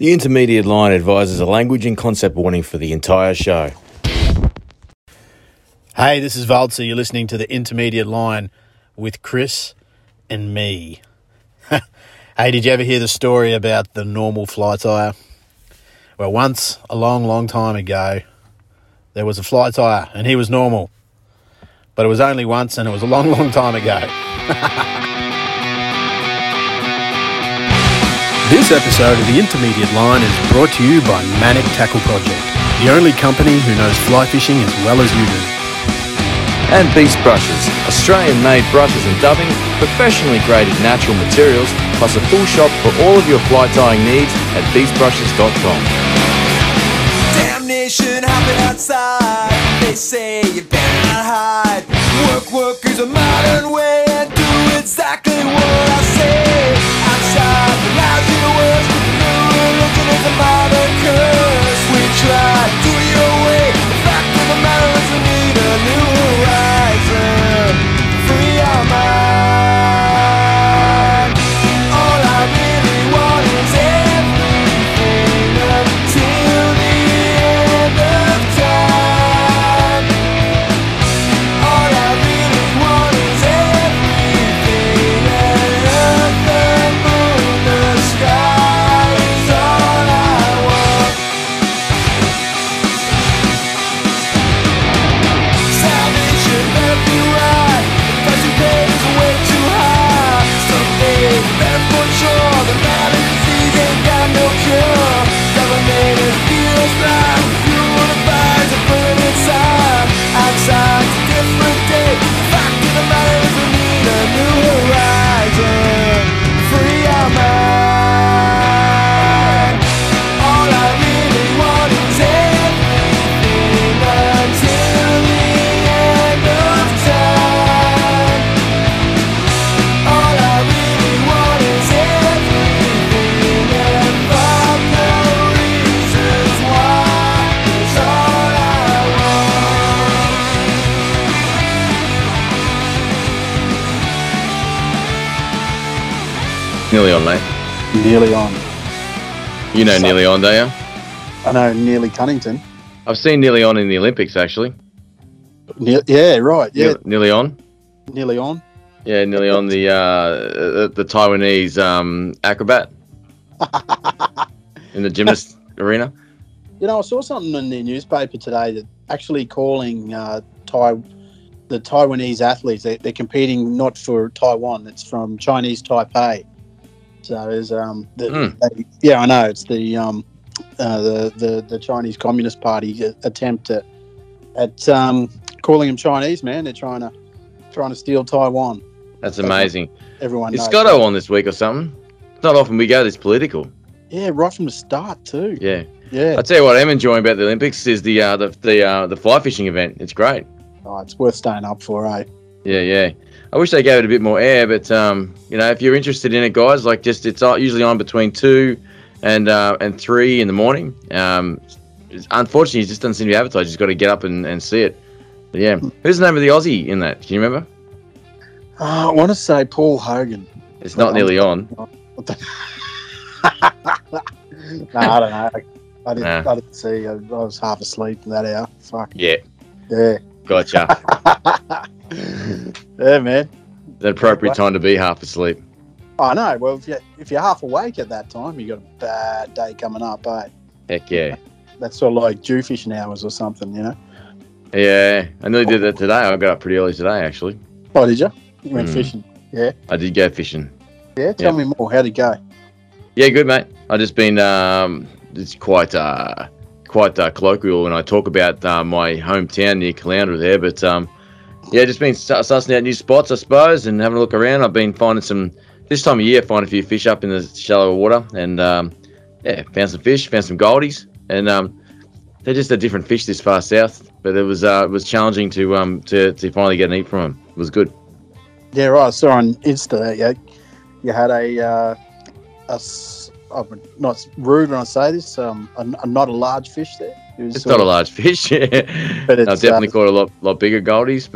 The intermediate line advises a language and concept warning for the entire show. Hey, this is Valtzer. You're listening to The Intermediate Line with Chris and me. Hey, did you ever hear the story about the normal fly tyre? Well, once, a long, long time ago, there was a fly tyre and he was normal. But it was only once and it was a long, long time ago. This episode of The Intermediate Line is brought to you by Manic Tackle Project, the only company who knows fly fishing as well as you do. And Beast Brushes, Australian-made brushes and dubbing, professionally graded natural materials, plus a full shop for all of your fly tying needs at beastbrushes.com. Damnation happened outside, they say you better not hide. Work is a modern way and do exactly what I say. Outside the loud universe, no religion is a modern curse. We try to do your way, the fact of the matter is we need a new horizon. Free our mind. All I really want is everything until the end of time. All I really want is everything and nothing. Nearly on, mate. Nearly on. You know so, Nearly On, don't you? I know Nearly Cunnington. I've seen Nearly On in the Olympics, actually. Yeah, right. Nearly On. Nearly On. Yeah, Nearly On, the Taiwanese acrobat in the gymnast arena. You know, I saw something in the newspaper today that actually calling the Taiwanese athletes, they're competing not for Taiwan, it's from Chinese Taipei. So is I know it's the Chinese Communist Party attempt at calling them Chinese, man. They're trying to steal Taiwan. That's amazing. Everyone knows. It's Scotto on this week or something. It's not often we go this political. Yeah, right from the start too. Yeah. I tell you what, I'm enjoying about the Olympics is the fly fishing event. It's great. Oh, it's worth staying up for, eh? Yeah. I wish they gave it a bit more air, but you know, if you're interested in it, guys, like just it's usually on between 2 and 3 in the morning. Unfortunately, it just doesn't seem to be advertised. You just got to get up and see it. But yeah, who's the name of the Aussie in that? Can you remember? I want to say Paul Hogan. It's not Nearly On. No, I don't know. I didn't see. I was half asleep in that hour. Fuck. Yeah. Gotcha. Yeah, man. The appropriate time to be half asleep. I know. Well, if you're half awake at that time, you got a bad day coming up, eh? Heck yeah. That's sort of like dew fishing hours or something, you know? Yeah. I nearly did that today. I got up pretty early today, actually. Oh, did you? You went fishing. Yeah. I did go fishing. Yeah? Tell me more. How'd it go? Yeah, good, mate. I've just been it's quite colloquial when I talk about my hometown near Caloundra there, but yeah, just been sussing out new spots, I suppose, and having a look around. I've been finding a few fish up in the shallower water, and found some fish, found some goldies, and they're just a different fish this far south. But it was challenging to finally get an eat from them. It was good. Yeah, right. I saw on Insta you had I'm not rude when I say this. Not a large fish there. It's not a large fish, yeah. But I've definitely caught a lot bigger goldies,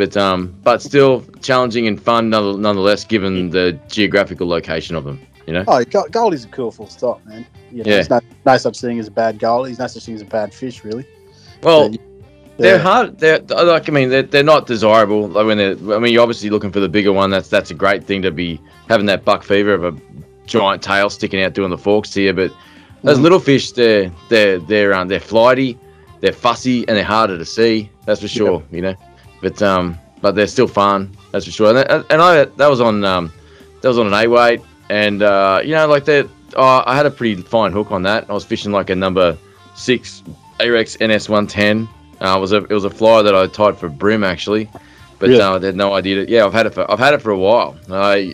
but still challenging and fun nonetheless, given the geographical location of them. You know? Oh, goalies are cool, full stop, man. You know, yeah. There's no such thing as a bad goalie. There's no such thing as a bad fish, really. Well, but, they're hard. They're like, I mean, they're not desirable. Like when I mean, you're obviously looking for the bigger one. That's a great thing to be having that buck fever of a giant tail sticking out doing the forks to you. But those little fish, they're flighty, they're fussy, and they're harder to see. That's for sure. Yep. You know, but they're still fun. That's for sure. And that was on an A-weight, and you know, like that. Oh, I had a pretty fine hook on that. I was fishing like a number 6 Ahrex NS 110. It was a fly that I tied for brim actually, but really? I had no idea. Yeah, I've had it for a while. I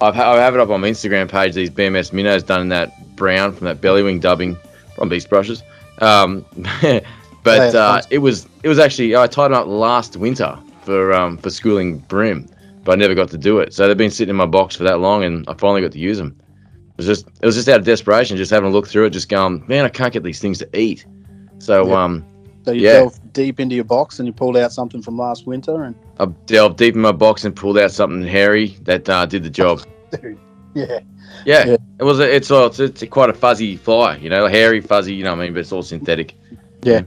have it up on my Instagram page. These BMS minnows done in that brown from that bellywing dubbing from Beast Brushes. But it was actually I tied them up last winter for schooling brim, but I never got to do it. So they've been sitting in my box for that long, and I finally got to use them. It was just out of desperation, just having a look through it, just going, man, I can't get these things to eat. So yeah. So you delved deep into your box and you pulled out something from last winter, and I delved deep in my box and pulled out something hairy that did the job. Dude, yeah. It's quite a fuzzy fly, you know, hairy, fuzzy. You know what I mean? But it's all synthetic. Yeah.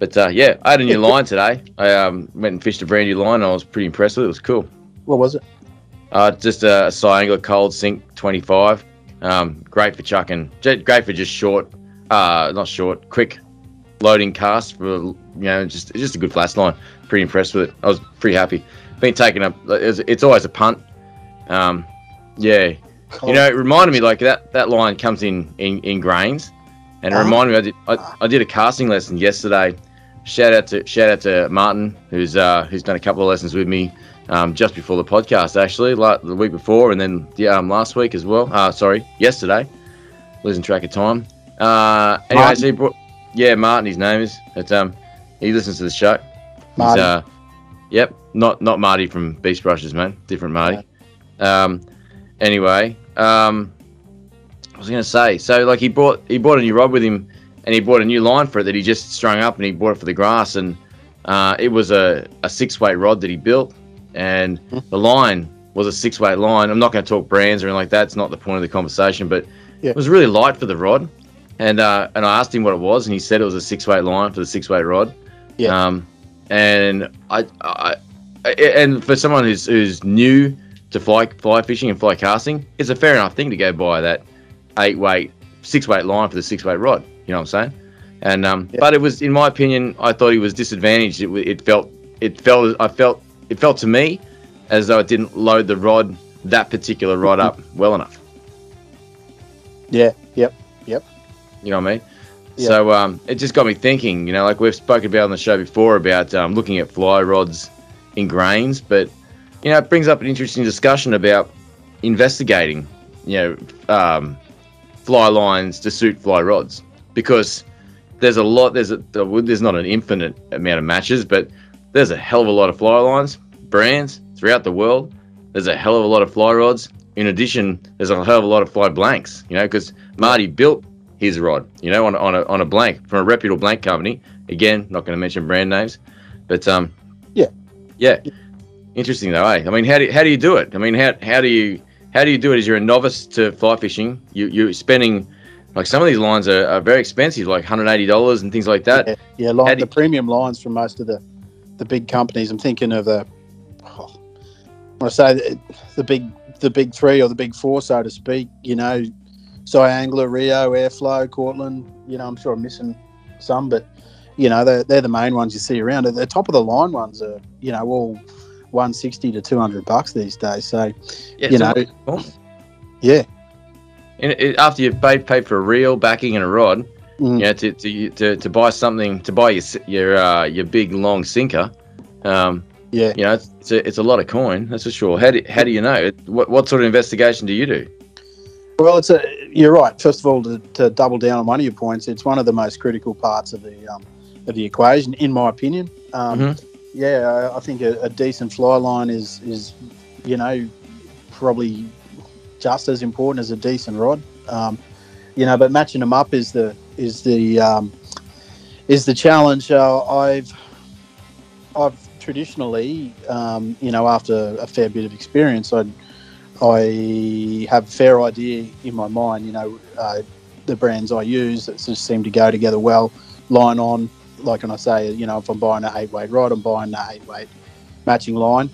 But I had a new line today. I went and fished a brand new line. And I was pretty impressed with it. It was cool. What was it? Just a Cyangler cold sink 25. Great for chucking. Great for just short. Not short, quick loading cast for, you know, just a good flats line. Pretty impressed with it. I was pretty happy. Been taken up. It's always a punt. Cool. You know, it reminded me like that line comes in grains, and it reminded me I did a casting lesson yesterday. Shout out to Martin who's done a couple of lessons with me just before the podcast actually, like the week before, and then last week as well. Yesterday. Losing track of time. Anyways, Martin, his name is. But, he listens to the show. Marty. Not Marty from Beast Brushes, man. Different Marty. Yeah. I was gonna say, so like he brought a new rod with him, and he brought a new line for it that he just strung up, and he bought it for the grass, and it was a 6-weight rod that he built, and the line was a 6-weight line. I'm not gonna talk brands or anything like that. It's not the point of the conversation, but it was really light for the rod. And I asked him what it was, and he said it was a 6-weight line for the 6-weight rod. Yeah. And for someone who's new to fly fishing and fly casting, it's a fair enough thing to go buy that 6-weight line for the 6-weight rod. You know what I'm saying? And but it was, in my opinion, I thought he was disadvantaged. It felt to me as though it didn't load that particular rod up well enough. Yeah. Yep. You know what I mean? Yep. So it just got me thinking, you know, like we've spoken about on the show before about looking at fly rods in grains, but, you know, it brings up an interesting discussion about investigating, you know, fly lines to suit fly rods, because there's not an infinite amount of matches, but there's a hell of a lot of fly lines, brands throughout the world. There's a hell of a lot of fly rods. In addition, there's a hell of a lot of fly blanks, you know, because Marty built his rod, you know, on a blank from a reputable blank company. Again, not going to mention brand names, but interesting though, eh? I mean, how do you do it? I mean, how do you do it as you're a novice to fly fishing? You're spending, like, some of these lines are very expensive, like $180 and things like that. Yeah, like the premium lines from most of the big companies. I'm thinking of the big three or the big four, so to speak, you know, Cyangler, Rio, Airflow, Cortland, you know, I'm sure I'm missing some, but, you know, they're the main ones you see around. The top of the line ones are, you know, all $160 to $200 these days. So, yeah, you know, And after you've paid for a reel, backing, and a rod, you know, to buy something, to buy your big long sinker, you know, it's a lot of coin, that's for sure. How do you know? What sort of investigation do you do? Well, you're right. First of all, to double down on one of your points, it's one of the most critical parts of the equation, in my opinion. I think a decent fly line is, you know, probably just as important as a decent rod. You know, but matching them up is the challenge. I've traditionally, you know, after a fair bit of experience, I'd I have a fair idea in my mind, you know, the brands I use that just seem to go together well. Line on, like when I say, you know, if I'm buying an 8-weight rod, I'm buying an 8-weight matching line.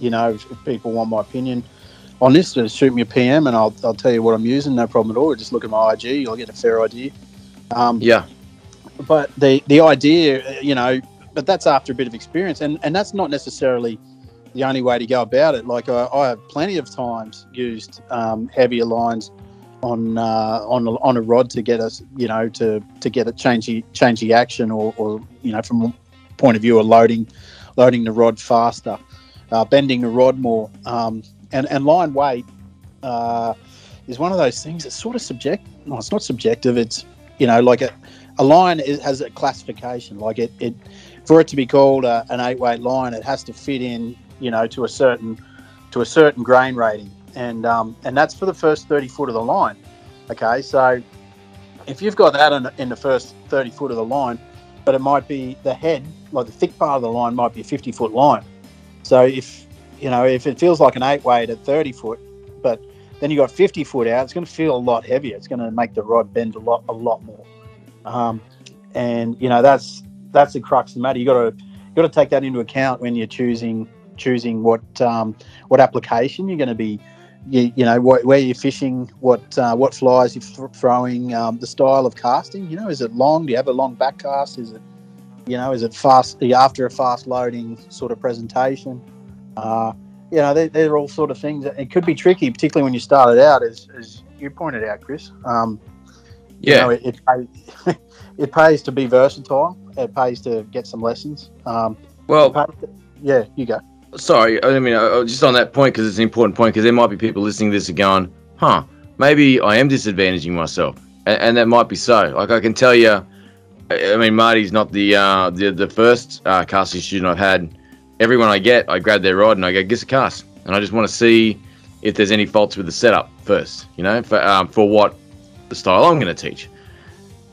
You know, if people want my opinion on this, just shoot me a PM and I'll tell you what I'm using, no problem at all. Just look at my IG, you'll get a fair idea. Yeah. But the idea, you know, but that's after a bit of experience, and that's not necessarily the only way to go about it. Like I have plenty of times used heavier lines on a rod to get us, you know, to get it change the action, or you know, from point of view of loading the rod faster, bending the rod more, and line weight is one of those things that's sort of subjective. No, it's not subjective. It's, you know, like a line has a classification. Like it for it to be called an 8-weight line, it has to fit in, you know, to a certain grain rating, and that's for the first 30 foot of the line. Okay, so if you've got that in the first 30 foot of the line, but it might be the head, like the thick part of the line might be a 50 foot line. So if, you know, if it feels like an 8-weight at 30 foot, but then you got 50 foot out, it's going to feel a lot heavier. It's going to make the rod bend a lot more. And you know, that's the crux of the matter. You got to take that into account when you're choosing what application you're going to be, you know, where you're fishing, what flies you're throwing, the style of casting. You know, is it long? Do you have a long back cast? Is it, you know, is it fast? After a fast loading sort of presentation, you know, they're all sort of things. It could be tricky, particularly when you started out, as you pointed out, Chris. Yeah, you know, it pays to be versatile. It pays to get some lessons. Yeah, you go. Sorry, I mean, just on that point, because it's an important point, because there might be people listening to this are going, huh, maybe I am disadvantaging myself, and that might be so. Like, I can tell you, I mean, Marty's not the first casting student I've had. Everyone I get, I grab their rod and I go, give us a cast, and I just want to see if there's any faults with the setup first, you know, for what the style I'm going to teach.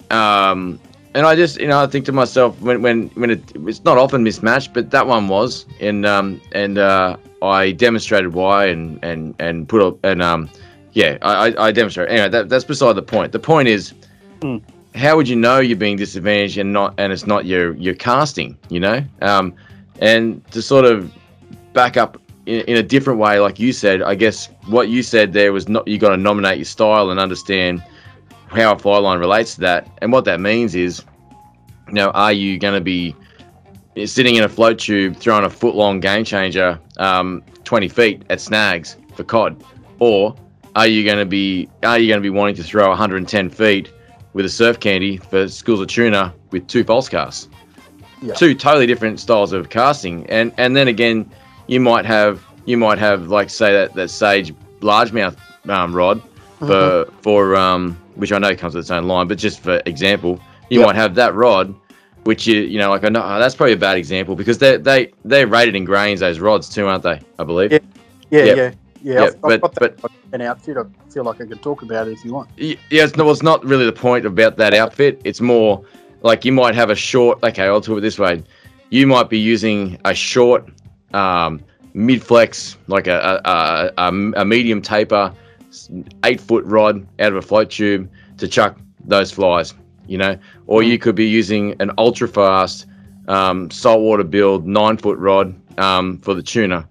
And I just, you know, I think to myself, when it's not often mismatched, but that one was, and I demonstrated why, and put up, and yeah, I demonstrated. Anyway, that's beside the point. The point is, how would you know you're being disadvantaged and it's not your casting, you know? And to sort of back up in a different way, like you said, I guess what you said there was, not, you got to nominate your style and understand how a fly line relates to that, and what that means is, you know, are you going to be sitting in a float tube throwing a foot-long game changer 20 feet at snags for cod, or are you going to be wanting to throw 110 feet with a surf candy for schools of tuna with 2 false casts? Yeah. 2 totally different styles of casting, and then again, you might have like, say, that Sage largemouth rod for which I know comes with its own line, but just for example, you might have that rod, which you know, like, I know, that's probably a bad example, because they're rated in grains, those rods too, aren't they? I believe. Yeah. I've got an outfit. I feel like I can talk about it if you want. Yeah, it's not really the point about that outfit. It's more like you might have a short. Okay, I'll do it this way. You might be using a short mid flex, like a medium taper, 8-foot rod out of a float tube to chuck those flies, you know, or you could be using an ultra fast saltwater build 9-foot rod for the tuna.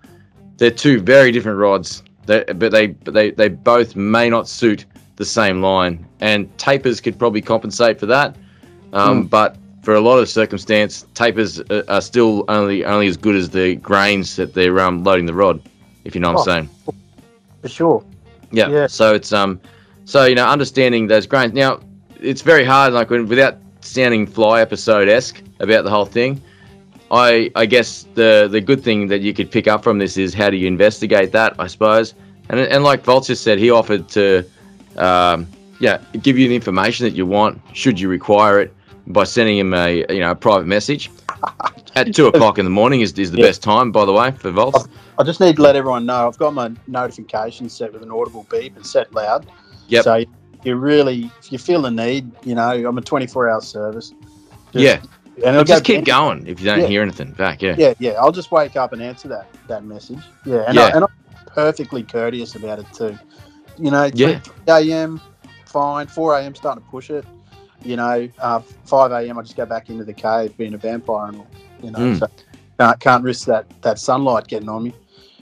They're 2 very different rods, but they both may not suit the same line, and tapers could probably compensate for that, but for a lot of circumstance, tapers are still only as good as the grains that they're loading the rod, if you know what I'm saying. For sure. Yeah. So it's so, you know, understanding those grains. Now, it's very hard, like, without sounding fly episode-esque about the whole thing. I guess the good thing that you could pick up from this is, how do you investigate that, I suppose. And like Valtzer said, he offered to give you the information that you want, should you require it, by sending him a private message at 2:00 in the morning is the best time, by the way, for Valtz. I just need to let everyone know I've got my notifications set with an audible beep and set loud. Yep. So you really, if you feel the need, you know, I'm a 24-hour service. And it'll just keep going if you don't hear anything back. Yeah. I'll just wake up and answer that message. Yeah. And I perfectly courteous about it too. You know, 3 a.m., fine. 4 a.m., starting to push it. You know, 5 a.m., I just go back into the cave being a vampire and all. You know, so can't risk that sunlight getting on me.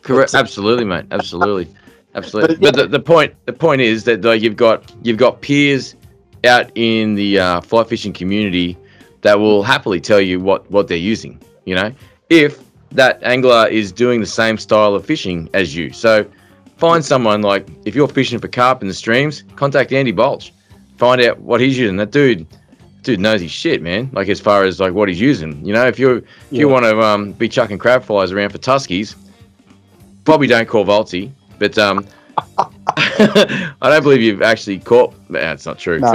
Correct. Absolutely, mate. Absolutely. Absolutely. But the point is that though you've got peers out in the fly fishing community that will happily tell you what they're using, you know, if that angler is doing the same style of fishing as you. So find someone, like if you're fishing for carp in the streams, contact Andy Bolch. Find out what he's using. That dude knows his shit, man. Like as far as like what he's using, you know, if you want to be chucking crab flies around for tuskies, probably don't call Valtzy, but I don't believe you've actually caught. Nah, it's not true. No.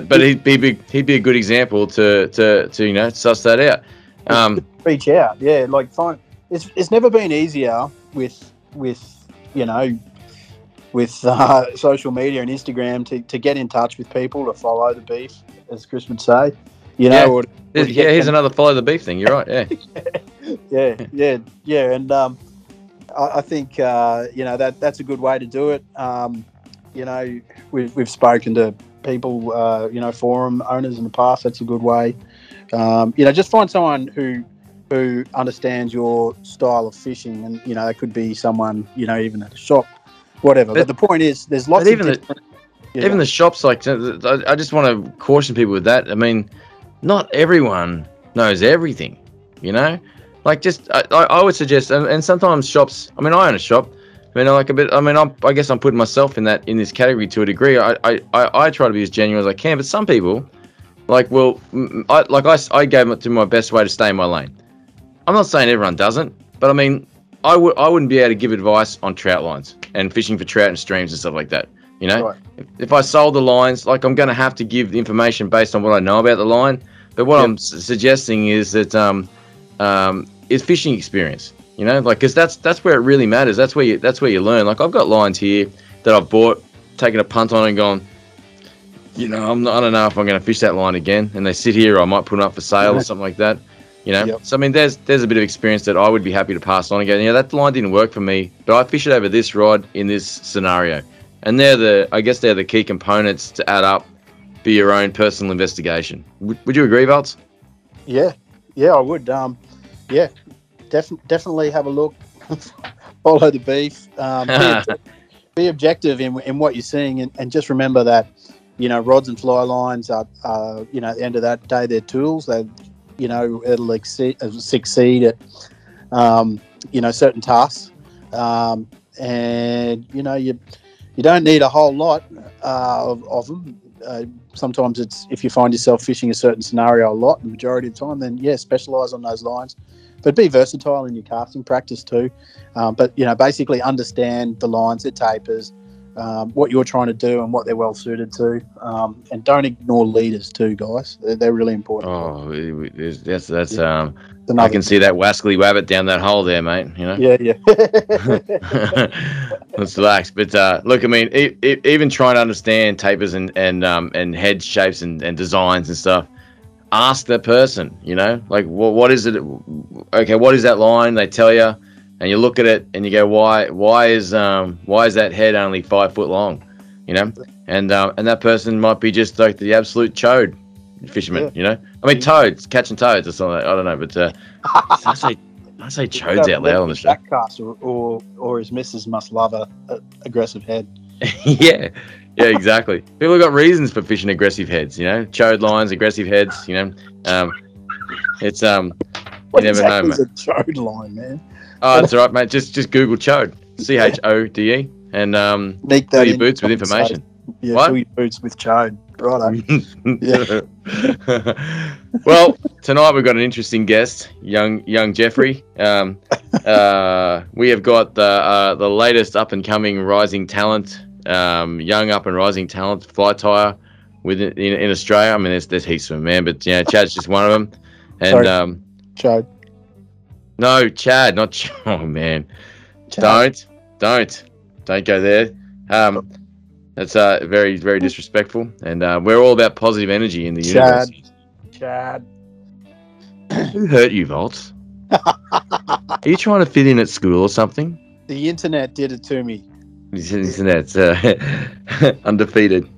But he'd be a good example to you know suss that out. Reach out, yeah. Like find it's never been easier with social media and Instagram to get in touch with people, to follow the beef, as Chris would say. You know, or here's another follow the beef thing. You're right. Yeah. And I think you know that's a good way to do it. You know, we've spoken to people, you know, forum owners in the past. That's a good way. You know, just find someone who understands your style of fishing, and you know, that could be someone, you know, even at a shop, whatever. But the point is, there's lots of even the shops. Like, I just want to caution people with that. I mean, not everyone knows everything, you know. Like, just I would suggest, and sometimes shops. I mean, I own a shop. I mean, like a bit. I mean, I guess I'm putting myself in this category to a degree. I try to be as genuine as I can, but some people, like, well, I gave it to my best way to stay in my lane. I'm not saying everyone doesn't, but I mean, I wouldn't be able to give advice on trout lines and fishing for trout and streams and stuff like that. You know, right. If I sold the lines, like, I'm going to have to give the information based on what I know about the line. But what I'm suggesting is that is fishing experience, you know, like, because that's where it really matters. That's where you learn. Like, I've got lines here that I've bought, taken a punt on and gone, you know, I don't know if I'm going to fish that line again, and they sit here, or I might put them up for sale or something like that, you know. Yep. So I mean, there's a bit of experience that I would be happy to pass on and go, you know, that line didn't work for me, but I fished it over this rod in this scenario, and they're the key components to add up, be your own personal investigation. Would you agree, Valtz? Yeah, I would. Yeah, definitely have a look. Follow the beef. Be objective in what you're seeing, and just remember that, you know, rods and fly lines are you know, at the end of that day, they're tools. They, you know, it'll succeed at, you know, certain tasks. And, you know, you don't need a whole lot of them. Sometimes it's, if you find yourself fishing a certain scenario a lot, the majority of the time, then specialize on those lines, but be versatile in your casting practice too. But you know, basically understand the lines, their tapers, what you're trying to do and what they're well suited to. And don't ignore leaders too, guys. They're really important. Oh, that's I can see that wascally wabbit down that hole there, mate. You know. Yeah. Let's relax. But look, I mean, even trying to understand tapers and head shapes and designs and stuff. Ask the person. You know, like what is it? Okay, what is that line? They tell you. And you look at it and you go, why is that head only 5 foot long, you know? And that person might be just like the absolute chode fisherman, you know? I mean, toads, catching toads or something. I don't know, but I say chodes out loud on the show. Backcast or his missus must love a aggressive head. Yeah, exactly. People have got reasons for fishing aggressive heads, you know? Chode lines, aggressive heads, you know? It's you never know, mate. What exactly is a chode line, man? Oh, that's all right, mate. Just Google chode, CHODE, and fill your boots with information. Yeah, fill your boots with chode. Righto. Yeah. Well, tonight we've got an interesting guest, young Jeffrey. We have got the latest up and coming rising talent, young up and rising talent fly tyer within in Australia. I mean, there's heaps of them, man, but yeah, Chad's just one of them. And chode. No, Chad, not Chad. Oh, man. Chad. Don't go there. That's very, very disrespectful. And we're all about positive energy in the universe. Chad. Who hurt you, Valtz? Are you trying to fit in at school or something? The internet did it to me. The internet's undefeated.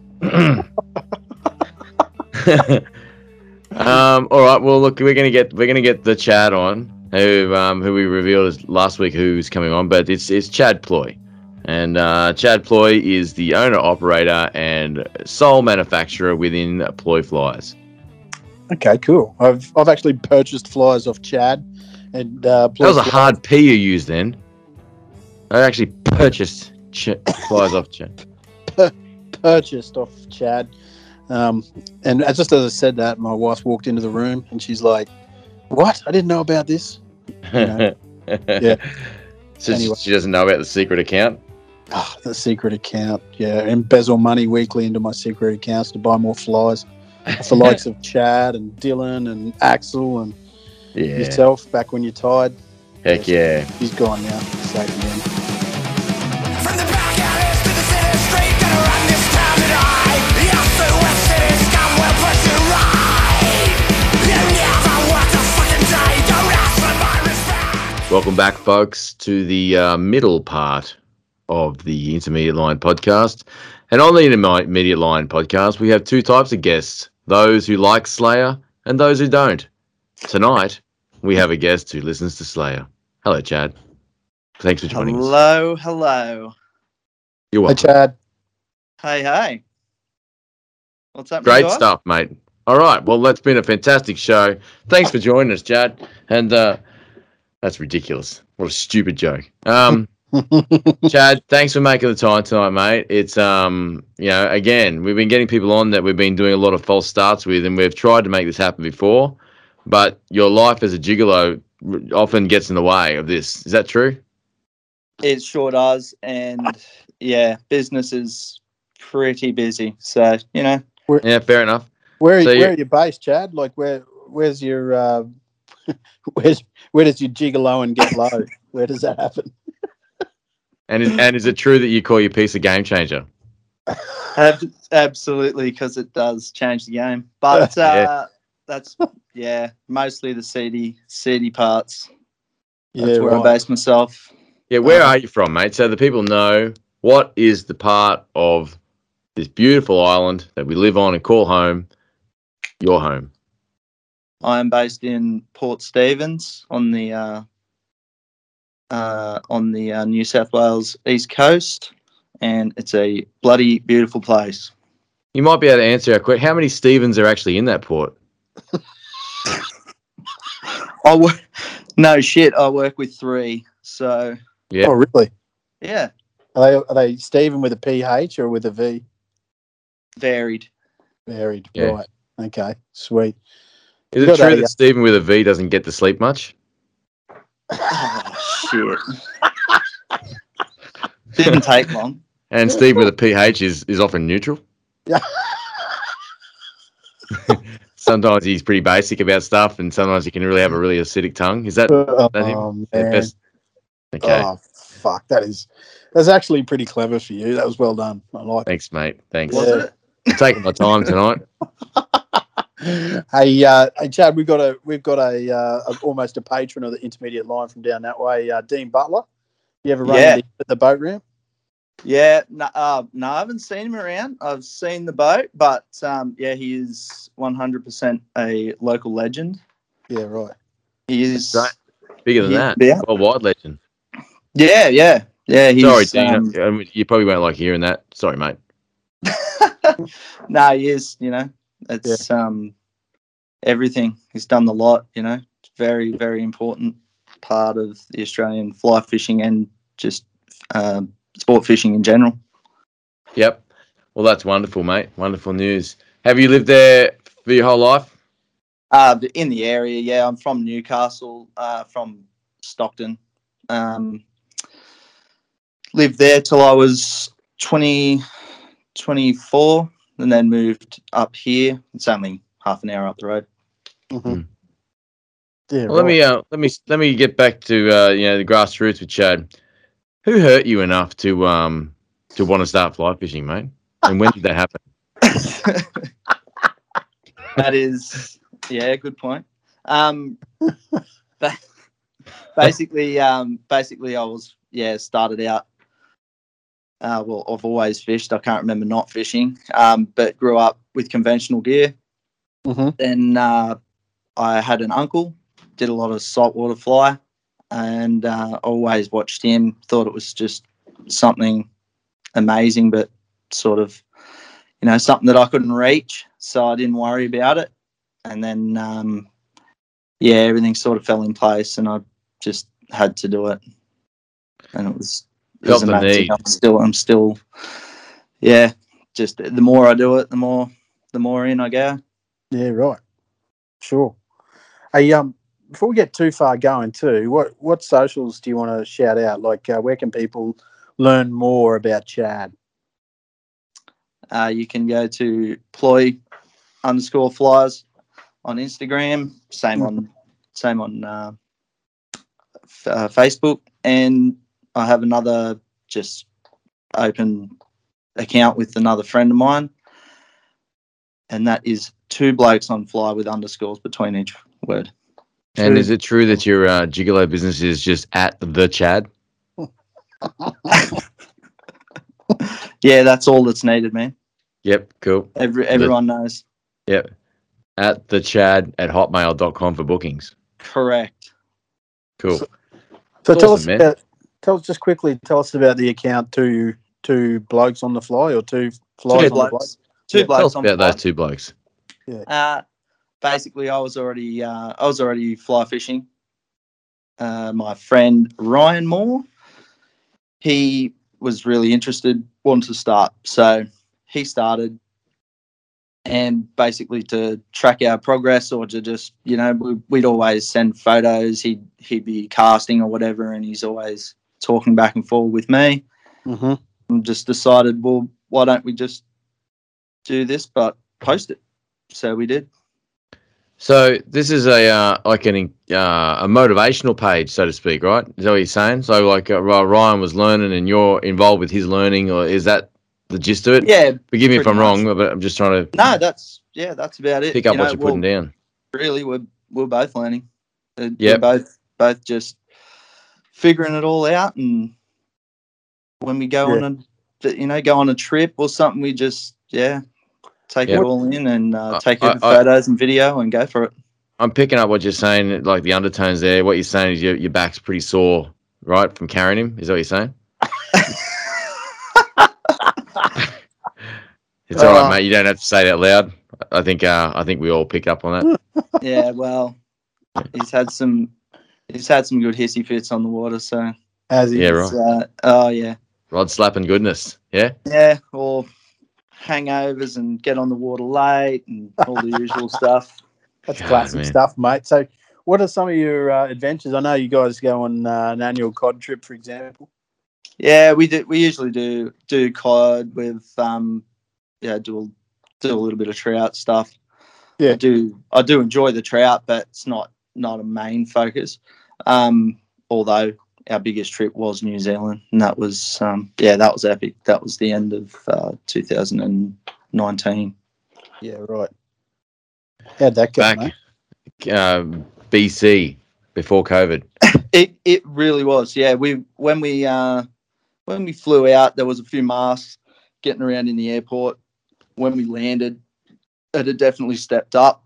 All right. Well, look, we're gonna get the Chad on, who we revealed last week who's coming on, but it's Chad Ploy, and Chad Ploy is the owner, operator, and sole manufacturer within Ploy Flies. Okay, cool. I've actually purchased flies off Chad, and Ploy. That was a hard P you used then. I actually purchased flies off Chad. Purchased off Chad. And just as I said that, my wife walked into the room and she's like, "What? I didn't know about this." You know? Yeah. So anyway. She doesn't know about the secret account. Oh, the secret account. Yeah, embezzle money weekly into my secret accounts to buy more flies. It's the likes of Chad and Dylan and Axel and yourself back when you're tired. Heck yeah. He's gone now. Save him. Welcome back, folks, to the middle part of the Intermediate Line podcast. And on the Intermediate Line podcast, we have two types of guests, those who like Slayer and those who don't. Tonight, we have a guest who listens to Slayer. Hello, Chad. Thanks for joining us. Hello. You're welcome. Hey, Chad. Hey. What's up, Great stuff, mate. All right. Well, that's been a fantastic show. Thanks for joining us, Chad. And, that's ridiculous. What a stupid joke. Chad, thanks for making the time tonight, mate. It's, again, we've been getting people on that we've been doing a lot of false starts with, and we've tried to make this happen before, but your life as a gigolo often gets in the way of this. Is that true? It sure does, and, business is pretty busy. So, fair enough. Where are you based, Chad? Like, where's your... Where does your gigolo and get low? Where does that happen? And is it true that you call your piece a game changer? Absolutely, because it does change the game. But that's mostly the seedy parts. That's where I base myself. Yeah, where are you from, mate? So the people know what is the part of this beautiful island that we live on and call home, your home. I am based in Port Stephens on the New South Wales east coast, and it's a bloody beautiful place. You might be able to answer our question. How many Stephens are actually in that port? I work with three. So. Yeah. Oh, really? Yeah. Are they Stephen with a PH or with a V? Varied. Yeah. Right. Okay. Sweet. Is it true that Stephen with a V doesn't get to sleep much? Oh, shit. Didn't take long. And Stephen with a PH is often neutral. Yeah. Sometimes he's pretty basic about stuff, and sometimes he can really have a really acidic tongue. Is that him? Oh, man. Okay. Oh, fuck. That's actually pretty clever for you. That was well done. I like it. Thanks, mate. Thanks. Yeah. I'm taking my time tonight. Hey, Chad, we've got a almost a patron of the Intermediate Line from down that way, Dean Butler. You ever run into the boat ramp? Yeah, no, I haven't seen him around. I've seen the boat, but he is 100% a local legend. Yeah, right. He is bigger than that. Yeah. Worldwide legend. Yeah. Sorry, Dean. You probably won't like hearing that. Sorry, mate. No, he is. It's everything. He's done the lot, Very, very important part of the Australian fly fishing and just sport fishing in general. Yep. Well, that's wonderful, mate. Wonderful news. Have you lived there for your whole life? In the area, yeah. I'm from Newcastle, from Stockton. Lived there till I was 24. And then moved up here. It's only half an hour up the road. Mm-hmm. Yeah, well, right. Let me get back to the grassroots with Chad. Who hurt you enough to want to start fly fishing, mate? And when did that happen? That is, good point. That Basically, I was started out. Well, I've always fished. I can't remember not fishing, but grew up with conventional gear. Mm-hmm. Then I had an uncle, did a lot of saltwater fly, and always watched him. Thought it was just something amazing, but sort of, you know, something that I couldn't reach, so I didn't worry about it. And then, everything sort of fell in place, and I just had to do it. And it was amazing. I'm still, just the more I do it, the more in I go. Yeah, right. Sure. Hey, before we get too far going too, what socials do you want to shout out? Like, where can people learn more about Chad? You can go to Ploy_flies on Instagram, same on Facebook, and I have another just open account with another friend of mine, and that is Two Blokes on Fly with underscores between each word. And is it true that your gigolo business is just at the Chad? Yeah, that's all that's needed, man. Yep, cool. Everyone knows. Yep. At the Chad at hotmail.com for bookings. Correct. Cool. So tell us just quickly about the account Two Blokes on the Fly, or Two Flies on the Fly. Two blokes on the fly. About those Two Blokes. Yeah. Basically, I was already fly fishing. My friend Ryan Moore, he was really interested, wanted to start, so he started. And basically, to track our progress, or to just, you know, we'd always send photos. He'd be casting or whatever, and he's always talking back and forth with me. Mm-hmm. And just decided, well, why don't we just do this but post it? So we did. So this is a motivational page, so to speak, right? Is that what you're saying? So like Ryan was learning, and you're involved with his learning, or is that the gist of it? Yeah. Forgive me if I'm wrong, but I'm just trying to. No, that's about it. Pick up what you're putting down. Really, we're both learning. Yeah. Both just figuring it all out, and when we go on a, you know, go on a trip or something, we just take it all in and take photos and video and go for it. I'm picking up what you're saying, like the undertones there. What you're saying is your back's pretty sore, right, from carrying him? Is that what you're saying? It's all right, mate. You don't have to say it out loud. I think we all picked up on that. Yeah, well, he's had some good hissy fits on the water, so. Right. Rod slapping goodness, yeah? Yeah, or hangovers and get on the water late and all the usual stuff. That's classic stuff, mate. So what are some of your adventures? I know you guys go on an annual cod trip, for example. Yeah, we do. We usually do cod with do a little bit of trout stuff. Yeah, I do enjoy the trout, but it's not a main focus. Although our biggest trip was New Zealand, and that was that was epic. That was the end of 2019. Yeah, right. How'd that go, mate? BC before COVID. It really was. Yeah, when we flew out, there was a few masks getting around in the airport. When we landed, it had definitely stepped up.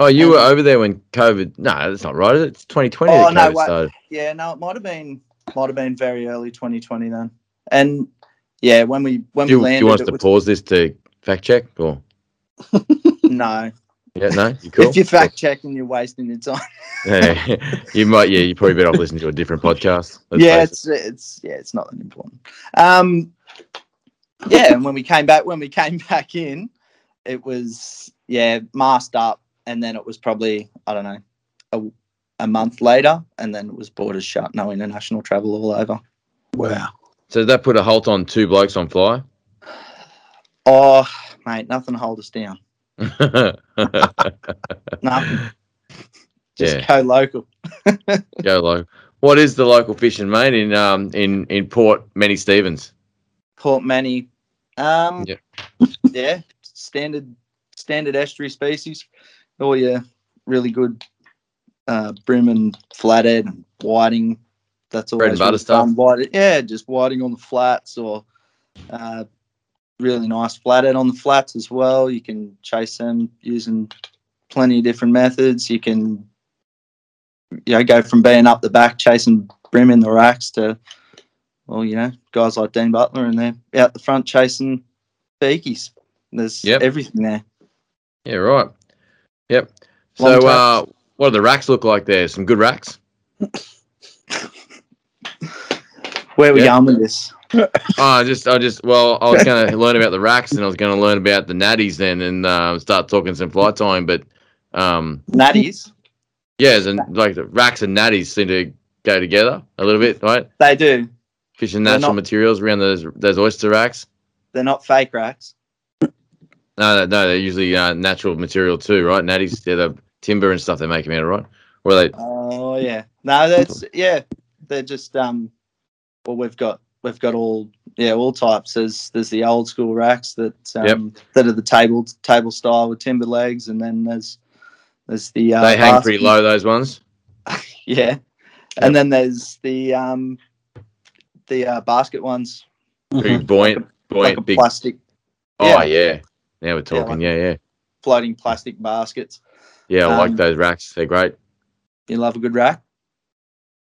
Oh, you were over there when COVID? No, that's not right. It's 2020. Oh, no, wait. Yeah, no, it might have been very early 2020 then. And yeah, when we landed, do you want us to pause this to fact check or? No. Yeah, no. You cool? If you're fact checking, you're wasting your time. Yeah, you might. Yeah, you probably better off listening to a different podcast. It's not that important. And when we came back in, it was masked up, and then it was probably, I don't know, a month later, and then it was borders shut, no international travel all over. Wow. So that put a halt on Two Blokes on Fly. Oh, mate, nothing to hold us down. Nothing. Just go local. Go local. What is the local fishing, mate, in Port Manic Stephens? Port Manic, standard estuary species. All your really good Bremen flathead and whiting. That's all really fun. Whiting, yeah, just whiting on the flats, or really nice flathead on the flats as well. You can chase them using plenty of different methods. You can, you know, go from being up the back chasing bream in the racks to, well, you know, guys like Dean Butler, and they're out the front chasing beakies. There's everything there. Yeah, right. Yep. Long so what do the racks look like there? Some good racks? Where are we going with this? I was going to learn about the racks, and I was going to learn about the natties then, and start talking some fly time. But natties? Yeah, and like the racks and natties seem to go together a little bit, right? They do. Fishing natural materials around those oyster racks. They're not fake racks. No, they're usually natural material too, right? Natties, they're the timber and stuff they make them out of, right? Or are they? Oh yeah, no, that's They're just Well, we've got all types. There's the old school racks that that are the table style with timber legs, and then there's the they hang pretty low, those ones. And then there's the basket ones. Pretty buoyant, like a big plastic. Oh yeah. Now we're talking, like floating plastic baskets. Yeah, I like those racks. They're great. You love a good rack?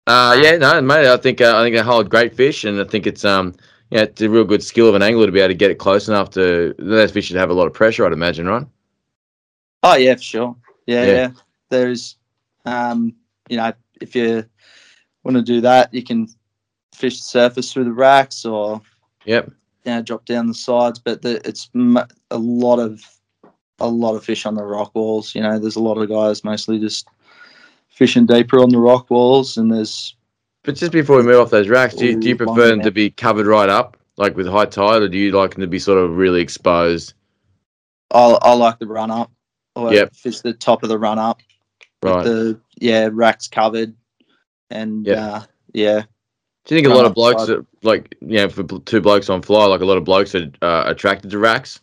Mate. I think they hold great fish, and I think it's it's a real good skill of an angler to be able to get it close enough to those fish should have a lot of pressure, I'd imagine, right? Oh yeah, for sure. Yeah. There's if you want to do that, you can fish the surface through the racks, or drop down the sides, but it's a lot of fish on the rock walls. You know, there's a lot of guys mostly just fishing deeper on the rock walls, and there's. But just before we move off those racks, do you prefer them to be covered right up, like with high tide, or do you like them to be sort of really exposed? I like the run up. Fish the top of the run up. Right. With the racks covered, and Do you think a lot of blokes are, like, you know, for two blokes on fly, like a lot of blokes are attracted to racks?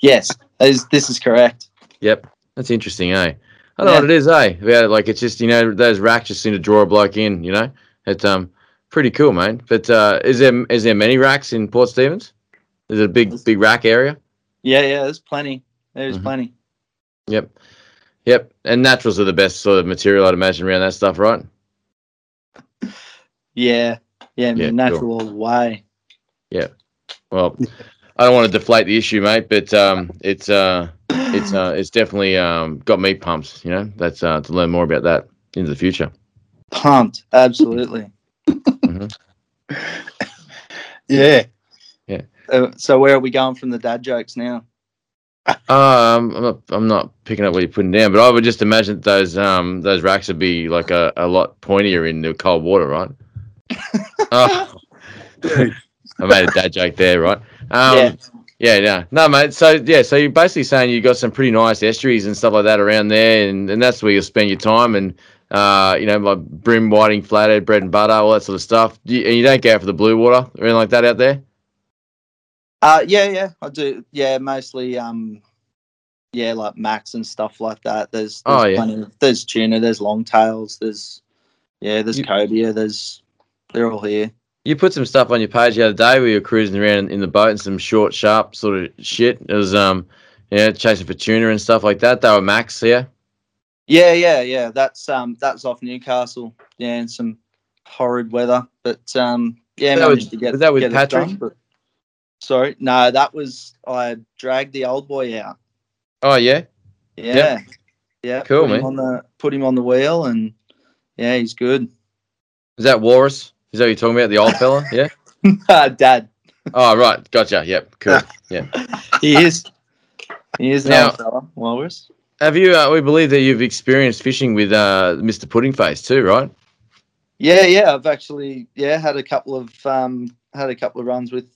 Yes, this is correct. Yep, that's interesting, eh? I don't know what it is, eh? Yeah, like it's just, you know, those racks just seem to draw a bloke in, you know? It's pretty cool, mate. But is there many racks in Port Stephens? Is it a big rack area? Yeah, there's plenty. There's plenty. Yep. And naturals are the best sort of material, I'd imagine, around that stuff, right? Yeah, natural way. Yeah. Well, I don't want to deflate the issue, mate, but it's definitely got me pumped, you know, that's to learn more about that into the future. Pumped, absolutely. Yeah. Yeah. So where are we going from the dad jokes now? I'm not picking up what you're putting down, but I would just imagine that those racks would be like a lot pointier in the cold water, right? I made a dad joke there, right? No, mate. So you're basically saying you got some pretty nice estuaries and stuff like that around there, and that's where you'll spend your time, and you know, like brim, whiting, flathead, bread and butter, all that sort of stuff. You don't go for the blue water or anything like that out there? I do. Yeah, mostly, like max and stuff like that. There's plenty of, there's tuna, there's longtails, there's cobia, they're all here. You put some stuff on your page the other day where you were cruising around in the boat and some short, sharp sort of shit. It was, chasing for tuna and stuff like that. They were max, yeah? Yeah. That's off Newcastle. Yeah, and some horrid weather, but, was that with Patrick? Sorry, no, that was I dragged the old boy out. Oh yeah, yeah. Cool, man. Put him on the wheel, and he's good. Is that Walrus? Is that what you're talking about? The old fella? Yeah. Dad. Oh right, gotcha. Yep, cool. Yeah, he is now, the old fella, Walrus. Have you? We believe that you've experienced fishing with Mr. Pudding Face too, right? Yeah. I've actually had a couple of runs with.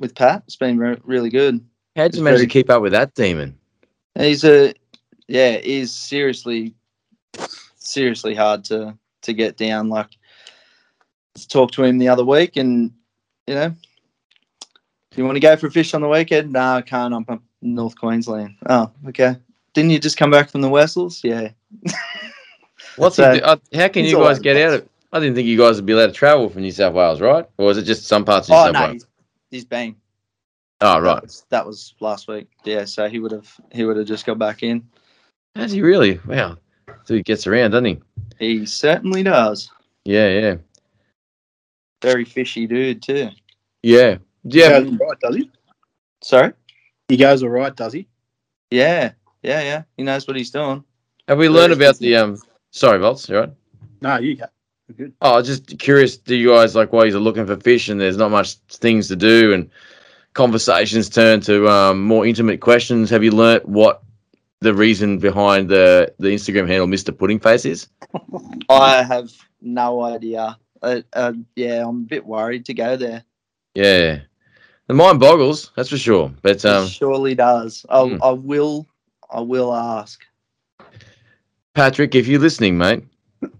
With Pat, it's been really good. How'd you manage to keep up with that demon? He's seriously hard to get down. Like, I talked to him the other week, and you know, do you want to go for a fish on the weekend? No, I can't. I'm from North Queensland. Oh, okay. Didn't you just come back from the Wessels? Yeah. How can you guys get out of... I didn't think you guys would be allowed to travel from New South Wales, right? Or is it just some parts of New South Wales? He's bang. Oh, right. That was last week. Yeah, so he would have just got back in. Has he really? Wow. So he gets around, doesn't he? He certainly does. Yeah. Very fishy dude, too. Yeah. He goes all right, does he? Sorry? He goes all right, does he? Yeah. He knows what he's doing. Have we learned about the... Sorry, Valtz, you all right? No, you go. Good. Oh, just curious, do you guys, like, while you're looking for fish and there's not much things to do and conversations turn to more intimate questions, have you learnt what the reason behind the Instagram handle Mr. Pudding Face is? I have no idea. Yeah, I'm a bit worried to go there. Yeah. The mind boggles, that's for sure. But it surely does. I will ask. Patrick, if you're listening, mate,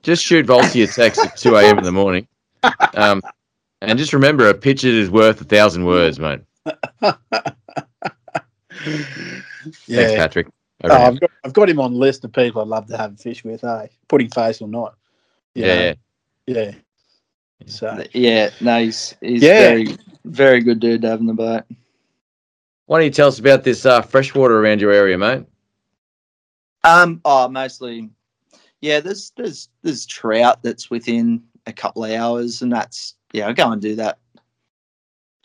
just shoot Volsky a text at 2 a.m. in the morning. And just remember, a picture is worth 1,000 words, mate. Thanks, Patrick. I've got him on the list of people I'd love to have fish with, eh? Pudding face or not. Yeah. So. Yeah, no, he's very, very good dude to have in the boat. Why don't you tell us about this freshwater around your area, mate? Mostly... Yeah, there's trout that's within a couple of hours, and that's I go and do that.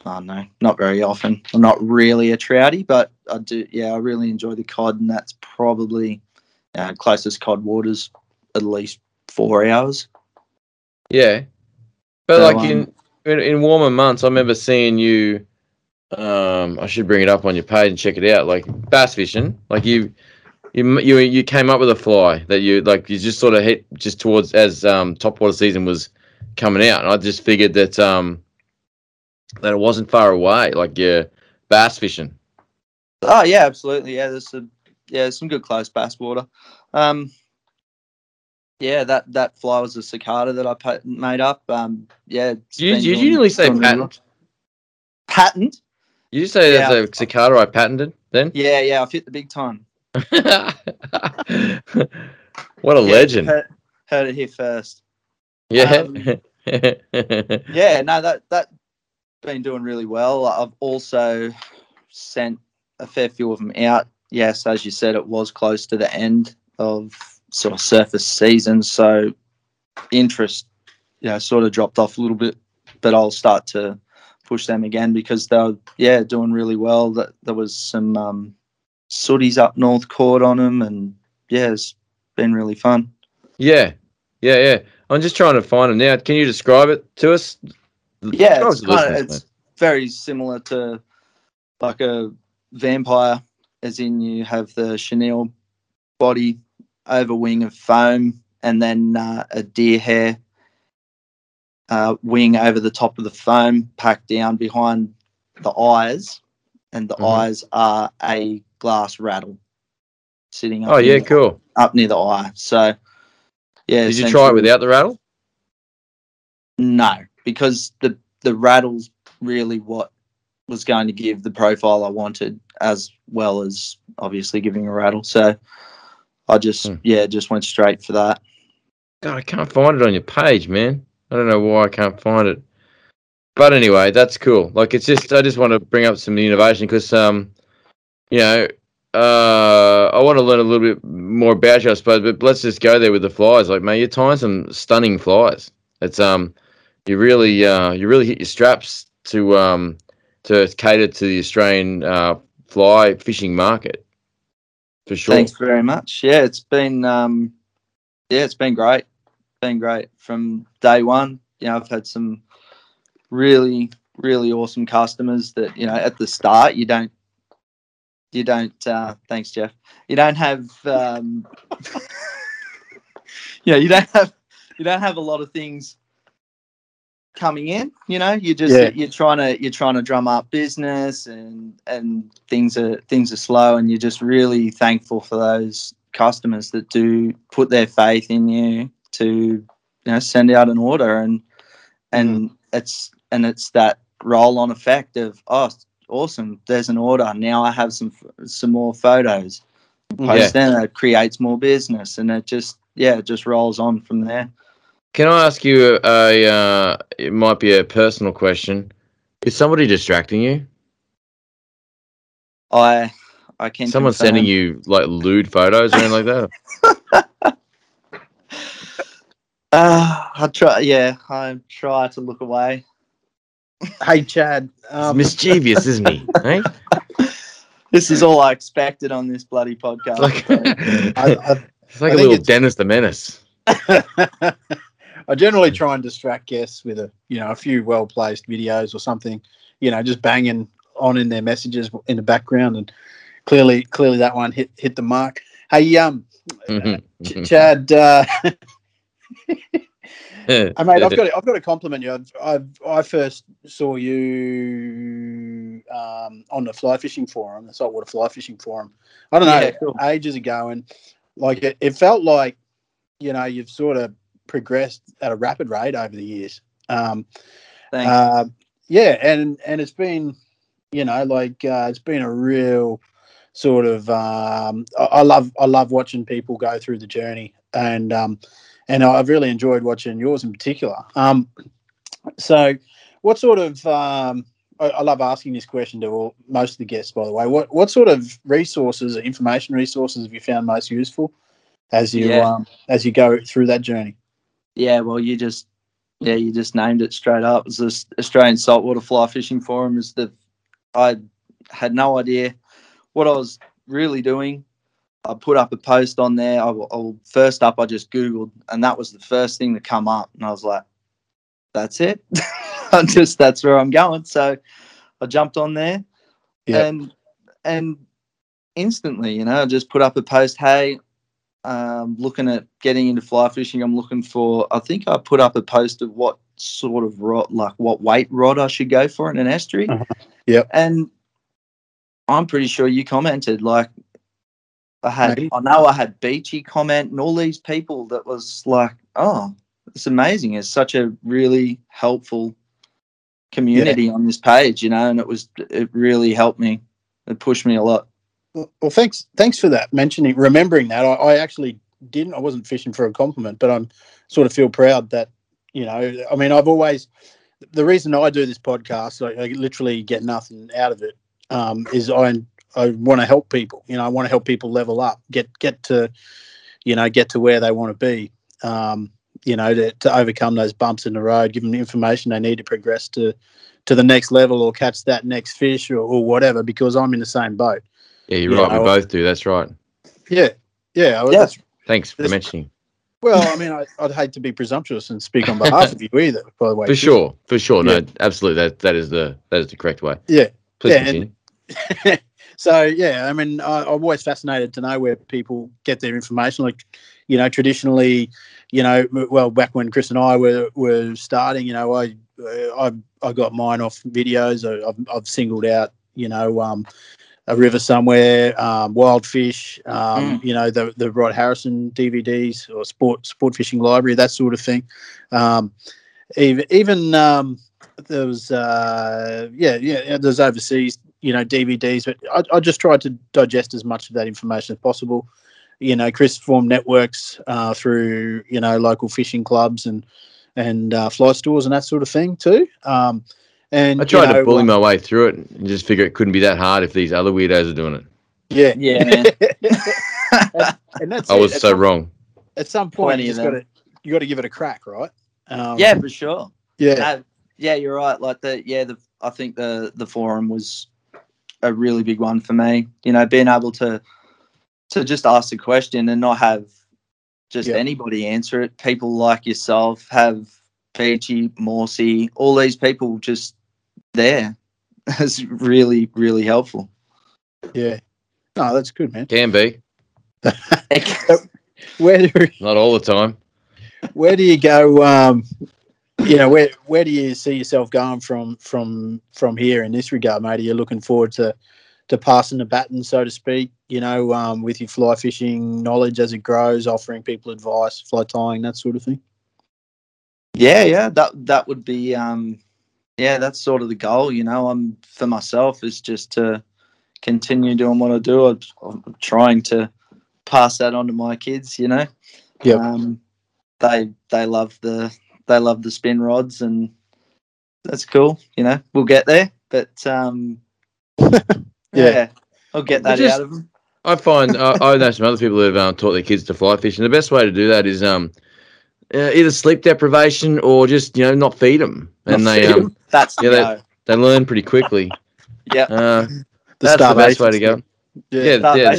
Oh no, not very often. I'm not really a trouty, but I do. Yeah, I really enjoy the cod, and that's probably closest cod waters, at least 4 hours. Yeah, but so, like in warmer months, I remember seeing you. I should bring it up on your page and check it out. Like bass fishing, like you. You came up with a fly that you just sort of hit just towards as topwater season was coming out, and I just figured that that it wasn't far away, like you're bass fishing. Oh yeah, absolutely. Yeah, there's some good close bass water. That fly was a cicada that I made up. You usually say patent. Patent? You say that's a cicada I patented then? Yeah, I've hit the big time. What a legend. Heard it here first. That's been doing really well. I've also sent a fair few of them out. Yes, as you said, it was close to the end of sort of surface season, so interest sort of dropped off a little bit, but I'll start to push them again because they're doing really well. That there was some sooties up north caught on them, and it's been really fun. Yeah. I'm just trying to find them now. Can you describe it to us? Yeah, it's very similar to like a vampire, as in you have the chenille body, over wing of foam, and then a deer hair wing over the top of the foam, packed down behind the eyes, and the eyes are a glass rattle sitting up cool up near the eye. So did you try it without the rattle? No, because the rattle's really what was going to give the profile I wanted, as well as obviously giving a rattle. So I just went straight for that. God, I can't find it on your page, man. I don't know why I can't find it, but anyway, that's cool. Like, it's just I just want to bring up some innovation because I want to learn a little bit more about you, I suppose, but let's just go there with the flies. Like, mate, you're tying some stunning flies. It's you really hit your straps to cater to the Australian fly fishing market, for sure. Thanks very much. Yeah, it's been great. Been great from day one. I've had some really, really awesome customers that at the start you don't thanks, Jeff. You don't have a lot of things coming in, you're trying to drum up business, and things are slow, and you're just really thankful for those customers that do put their faith in you to send out an order, and it's that roll on effect of awesome, there's an order now, I have some more photos, post in, and it creates more business, and it just, yeah, it just rolls on from there. Can I ask you a it might be a personal question. Is somebody distracting you? I can. Someone sending you like lewd photos or anything like that? I try to look away. Hey, Chad. He's mischievous, isn't he? Hey? This is all I expected on this bloody podcast. Like, it's like a little Dennis the Menace. I generally try and distract guests with a few well-placed videos or something, just banging on in their messages in the background, and clearly that one hit the mark. Hey, Chad, mate, I've got to compliment you. I first saw you on the fly fishing forum, the saltwater fly fishing forum. I don't know, ages ago, and like it felt like you've sort of progressed at a rapid rate over the years. Thanks. And it's been, it's been a real sort of. I love watching people go through the journey, and I've really enjoyed watching yours in particular. So what sort of? I love asking this question to most of the guests, by the way. What sort of resources, information resources, have you found most useful as you as you go through that journey? Yeah, well, you just named it straight up. It's the Australian Saltwater Fly Fishing Forum. I had no idea what I was really doing. I put up a post on there. First up, I just Googled, and that was the first thing to come up. And I was like, that's it. That's where I'm going. So I jumped on there and instantly, I just put up a post, hey, looking at getting into fly fishing. I'm looking for, I think I put up a post of what sort of rod, like what weight rod I should go for in an estuary. Yeah. And I'm pretty sure you commented, like I had Beachy comment and all these people that was like, oh, it's amazing. It's such a really helpful community on this page, and it really helped me. It pushed me a lot. Well, thanks for that. Remembering that, I actually didn't. I wasn't fishing for a compliment, but I'm sort of feel proud that, I mean, I've always, the reason I do this podcast, I literally get nothing out of it, is I want to help people. I want to help people level up, get to where they want to be. To overcome those bumps in the road, give them the information they need to progress to the next level or catch that next fish or whatever. Because I'm in the same boat. Yeah, you're right. We both do. That's right. Yeah. Thanks for mentioning. Well, I mean, I'd hate to be presumptuous and speak on behalf of you either. By the way, for sure, no, absolutely. That is the correct way. Yeah. Please continue. So I mean, I'm always fascinated to know where people get their information. Like, traditionally, well, back when Chris and I were starting, I got mine off videos. I've singled out, a river somewhere, wild fish, the Rod Harrison DVDs or sport fishing library, that sort of thing. There was there's overseas, DVDs, but I just tried to digest as much of that information as possible. Chris formed networks through local fishing clubs and fly stores and that sort of thing too. And I tried to bully my way through it and just figure it couldn't be that hard if these other weirdos are doing it. Yeah. and that's I it. Was at so some, wrong. At some point, you got to give it a crack, right? Yeah, for sure. Yeah, you're right. Like I think the forum was a really big one for me. Being able to just ask a question and not have just anybody answer it. People like yourself have. Peachy, Morsey, all these people just there. It's really, really helpful. Yeah. No, that's good, man. Can be. Not all the time. Where do you go? Where do you see yourself going from here in this regard, mate? Are you looking forward to passing the baton, so to speak? With your fly fishing knowledge as it grows, offering people advice, fly tying, that sort of thing. Yeah, that would be, that's sort of the goal, I'm for myself is just to continue doing what I do. I'm trying to pass that on to my kids, you know. Yeah. They love the spin rods, and that's cool. You know, we'll get there, but yeah, I'll get that out of them. I find I know some other people who've taught their kids to fly fish, and the best way to do that is either sleep deprivation or just not feed them, and they learn pretty quickly. Yeah, that's the best way to go. Yeah.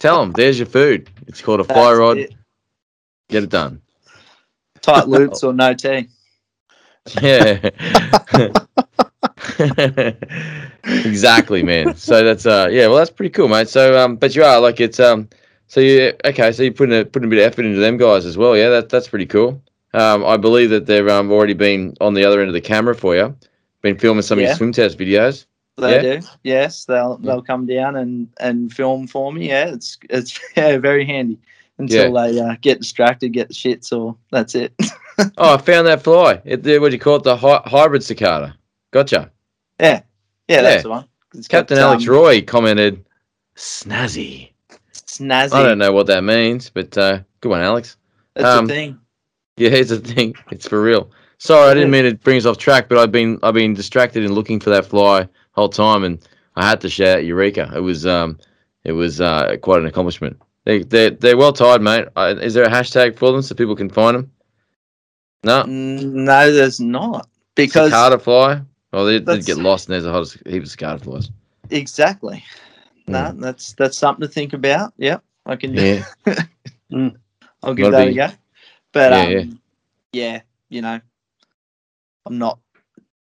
Tell them there's your food. It's called a fly rod. It. Get it done. Tight loops or no tee. Yeah. Exactly, man. So that's that's pretty cool, mate. So but you are like it's so you're putting a bit of effort into them guys as well. Yeah, that's pretty cool. I believe that they've already been on the other end of the camera for you, been filming some of your swim test videos. They do. Yes, they'll come down and film for me. Yeah, it's very handy until they get distracted, get the shits, or that's it. Oh, I found that fly. What do you call it? The hybrid cicada. Gotcha. Yeah, that's the one. It's Captain Alex Roy commented, "Snazzy." Snazzy. I don't know what that means, but good one, Alex. It's a thing. Yeah, it's a thing. It's for real. Sorry, I didn't mean to bring us off track, but I've been distracted in looking for that fly whole time, and I had to shout out Eureka. It was quite an accomplishment. They're well tied, mate. Is there a hashtag for them so people can find them? No, there's not. Because cicada fly. Well, they'd get lost, and there's a whole heap of cicada flies. Exactly. No, that's something to think about. Yep, I can do. Yeah. I'll give that a go. But I'm not.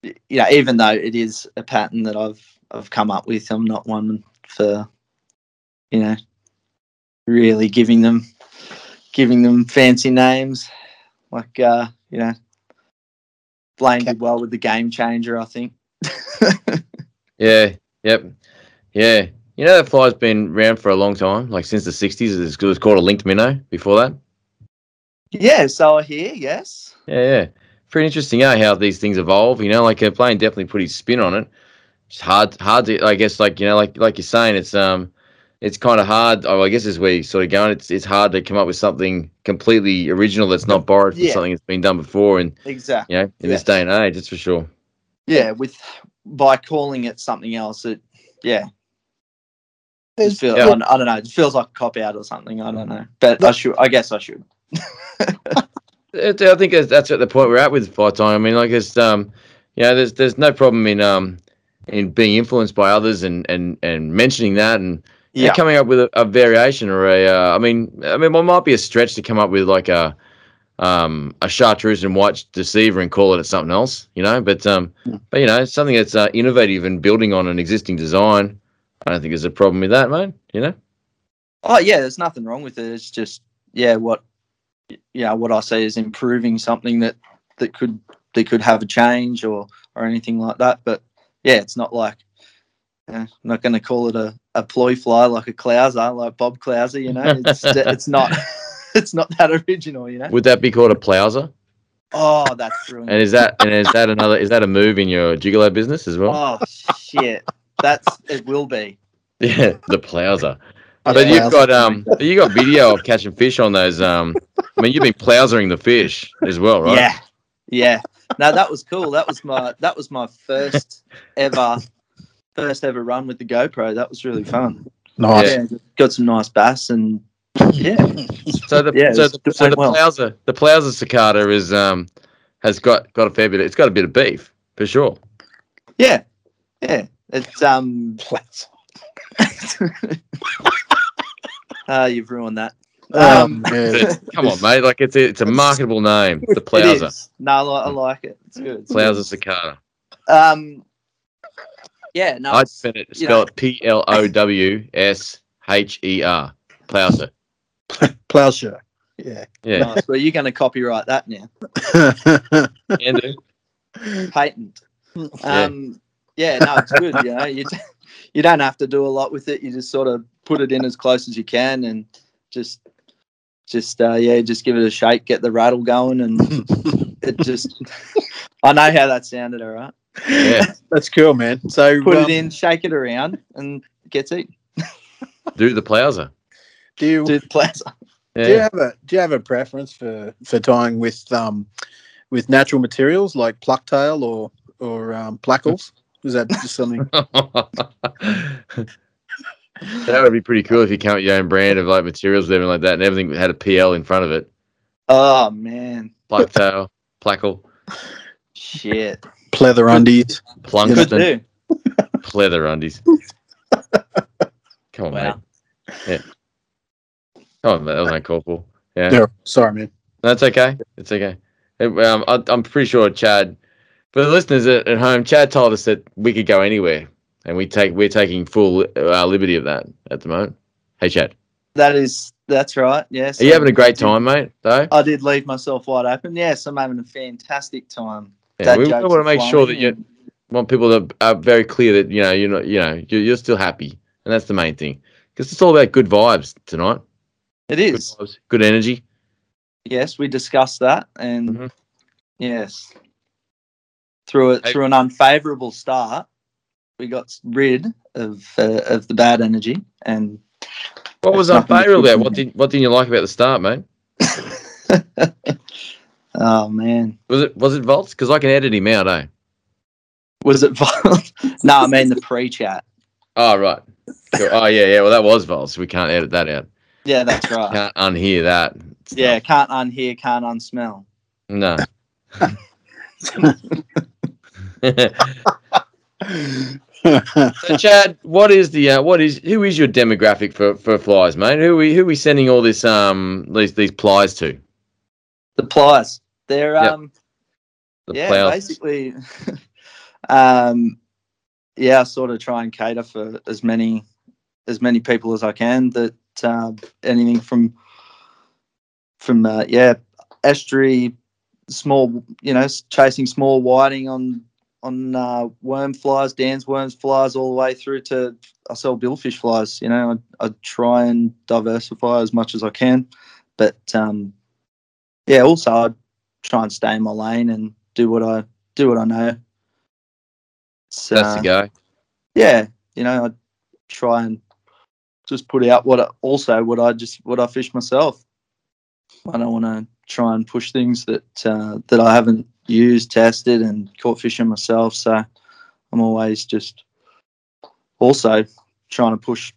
You know, even though it is a pattern that I've come up with, I'm not one for really giving them fancy names. Like, Blaine did well with the game changer, I think. Yeah, yep. Yeah. You know, that fly's been around for a long time, like since the 60s. It was called a linked minnow before that. Yeah, so I hear, yes. Yeah. Pretty interesting, how these things evolve. You know, like Blaine definitely put his spin on it. It's hard to, I guess, like, like you're saying, it's kind of hard. Oh, I guess is where you're sort of going. It's hard to come up with something completely original that's not borrowed from something that's been done before. And exactly, in this day and age, that's for sure. Yeah, by calling it something else, I don't know. It feels like a cop out or something. I don't know, but I guess I should. I think that's at the point we're at with fly tying. I mean, like it's there's no problem in being influenced by others and mentioning that and. Yeah, coming up with a variation or it might be a stretch to come up with like a chartreuse and white deceiver and call it something else, but something that's innovative and building on an existing design. I don't think there's a problem with that, mate. Oh yeah, there's nothing wrong with it. It's just what I see is improving something that could have a change or anything like that. But it's not like. I'm not going to call it a ploy fly like a Clouser, like Bob Clouser, It's not that original, Would that be called a Plouser? Oh, that's brilliant. And is that a move in your gigolo business as well? Oh shit, it will be. Yeah, the Plouser. But you got video of catching fish on those. You've been Clousering the fish as well, right? Yeah. No, that was cool. That was my first ever run with the GoPro. That was really fun. Nice. Yeah, got some nice bass and the Plouser cicada is has got a fair bit. It's got a bit of beef for sure. Yeah, yeah. It's you've ruined that. Come on, mate. Like it's a marketable name. The Plouser. It is. No, I like it. It's good. Plouser cicada. Yeah, no. I'd spell it Plowsher. Plowsher. Yeah. Yeah. Nice. Well, you're going to copyright that now. Can do. Patent. No, it's good. You don't have to do a lot with it. You just sort of put it in as close as you can, and just give it a shake, get the rattle going, and it just. I know how that sounded. All right. Yeah, that's cool, man. So put it in, shake it around, and it gets eaten. Do the Plouser. Do you have a preference for tying with natural materials like plucktail or plackles? Is that just something? That would be pretty cool if you come up with your own brand of like materials and everything like that, and everything had a PL in front of it. Oh man, plucktail, plackle, shit, pleather undies, Plunkston, pleather undies. Come on, wow. Mate. Yeah. Oh, that was uncalled for. Yeah. No, sorry, man. That's okay. It's okay. I'm pretty sure Chad, for the listeners at home, Chad told us that we could go anywhere, and we're taking full liberty of that at the moment. Hey, Chad. That's right. Yes. Are you having a great time, mate? Though I did leave myself wide open. Yes, I'm having a fantastic time. Yeah, we want to make sure that you want people to are very clear that you're still happy, and that's the main thing, because it's all about good vibes tonight. It is. Good energy. Yes, we discussed that. And, yes, through an unfavourable start, we got rid of the bad energy. And what was unfavourable about? What didn't you like about the start, mate? Oh, man. Was it Volts? Because I can edit him out, eh? Was it Volts? No, I mean the pre-chat. Oh, right. Oh, yeah. Well, that was Volts. We can't edit that out. Yeah, that's right. Can't unhear that. It's can't unhear, can't unsmell. No. So, Chad, who is your demographic for flies, mate? Who are we sending all this these plies to? The plies. They're basically I sort of try and cater for as many people as I can that. Anything from estuary, small, chasing small whiting on worm flies, Dan's worms flies, all the way through to I sell billfish flies. I try and diversify as much as I can, but also I try and stay in my lane and do what I know. So, that's the go. Yeah, I try and just put out what I fish myself. I don't want to try and push things that I haven't used, tested, and caught fishing myself. So I'm always just also trying to push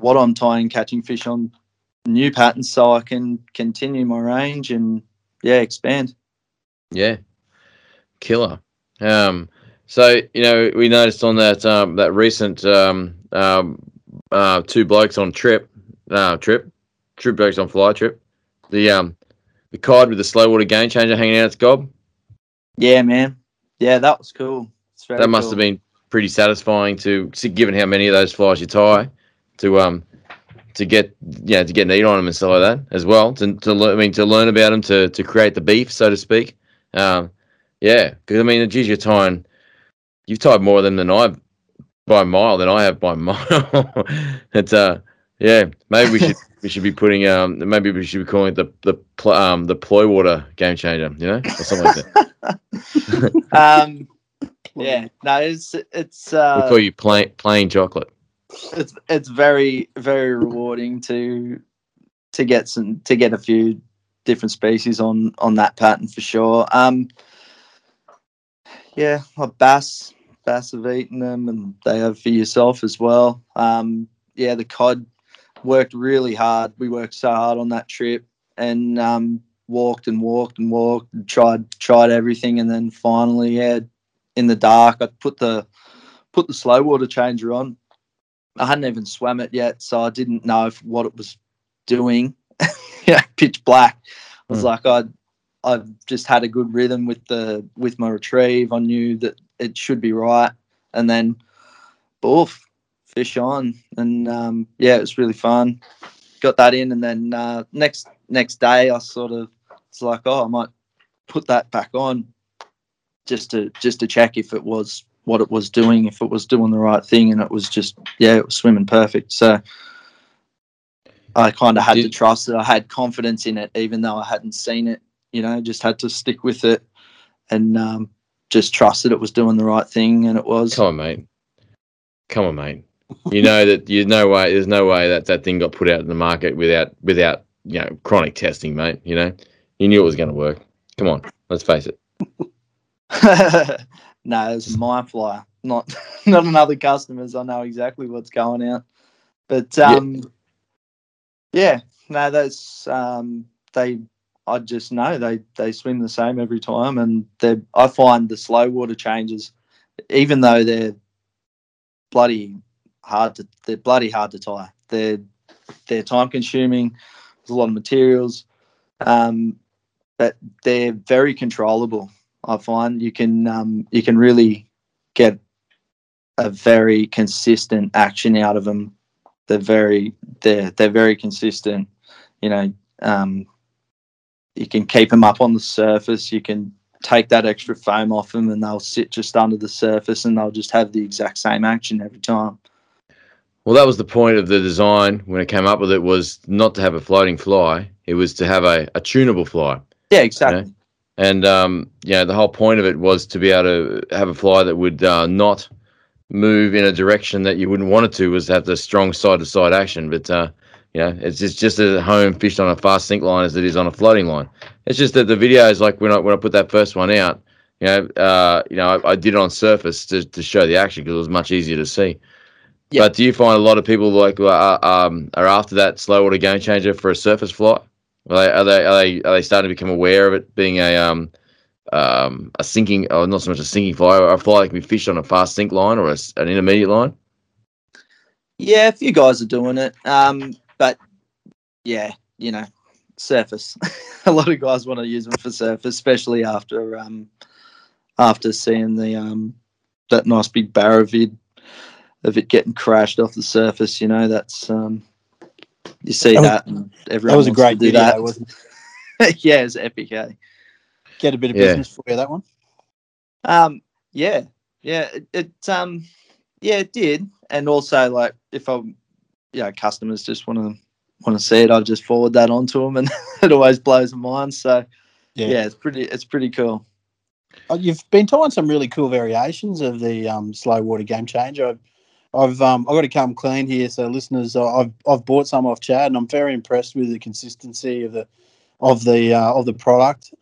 what I'm tying, catching fish on new patterns, so I can continue my range and expand. Yeah, killer. So we noticed on that recent two blokes on two blokes on fly trip. The cod with the slow water game changer hanging out its gob. Yeah, man. Yeah, that was cool. That must have been pretty satisfying given how many of those flies you tie, to get an eat on them and stuff like that as well. To learn about them, to create the beef, so to speak. Because geez, you've tied more of them than I've. By a mile than I have by a mile. It's Maybe we should be putting Maybe we should be calling it the ploy water game changer. Or something like that. Yeah. No. It's. We call you plain chocolate. It's very very rewarding to get a few different species on that pattern for sure. Yeah. Like bass. Bass have eaten them, and they have for yourself as well. The cod worked really hard. We worked so hard on that trip, and walked and tried everything, and then finally, in the dark, I put the slow water changer on. I hadn't even swam it yet, so I didn't know what it was doing. Pitch black. I was like, I've just had a good rhythm with my retrieve. I knew that it should be right, and then boof, fish on, and it was really fun. Got that in, and then next day I it's like, I might put that back on just to check if it was what it was doing, if it was doing the right thing, and it was just it was swimming perfect. So I kind of had to trust that I had confidence in it, even though I hadn't seen it. Just had to stick with it, and just trusted it was doing the right thing, and it was. Come on, mate. You know that there's no way that that thing got put out in the market without you know, chronic testing, mate. You know, you knew it was going to work. Come on, let's face it. No, it was my flyer, not another customer's. I know exactly what's going out, but yeah, no, that's they. I just know they swim the same every time, and they. I find the slow water changes, even though they're bloody hard to tie. They're time consuming. There's a lot of materials, but they're very controllable. I find you can really get a very consistent action out of them. They're very consistent. You know, you can keep them up on the surface. You can take that extra foam off them, and they'll sit just under the surface, and they'll just have the exact same action every time. Well, that was the point of the design when I came up with it, was not to have a floating fly. It was to have a tunable fly. Yeah, exactly. You know? And, the whole point of it was to be able to have a fly that would not move in a direction that you wouldn't want it to, was to have the strong side-to-side action. But, it's just as at home fished on a fast sink line as it is on a floating line. It's just that the videos, like when I put that first one out, I did it on surface to show the action because it was much easier to see. Yeah. But do you find a lot of people are after that slow water game changer for a surface fly? Are they starting to become aware of it being a sinking, or not so much a sinking fly, or a fly that can be fished on a fast sink line or an intermediate line? Yeah, a few guys are doing it, but yeah, you know, surface. A lot of guys want to use them for surface, especially after seeing the that nice big barravid of it getting crashed off the surface. You know, that's you see that, and everyone wants to do that. That was a great video, wasn't it? Yeah, it was epic, eh? Get a bit of business for you, that one. It did, and also like customers just want to see it. I just forward that on to them, and it always blows my mind. So yeah, it's pretty cool. You've been tying some really cool variations of the slow water game changer. I've got to come clean here, so listeners, I've bought some off Chad, and I'm very impressed with the consistency of the product.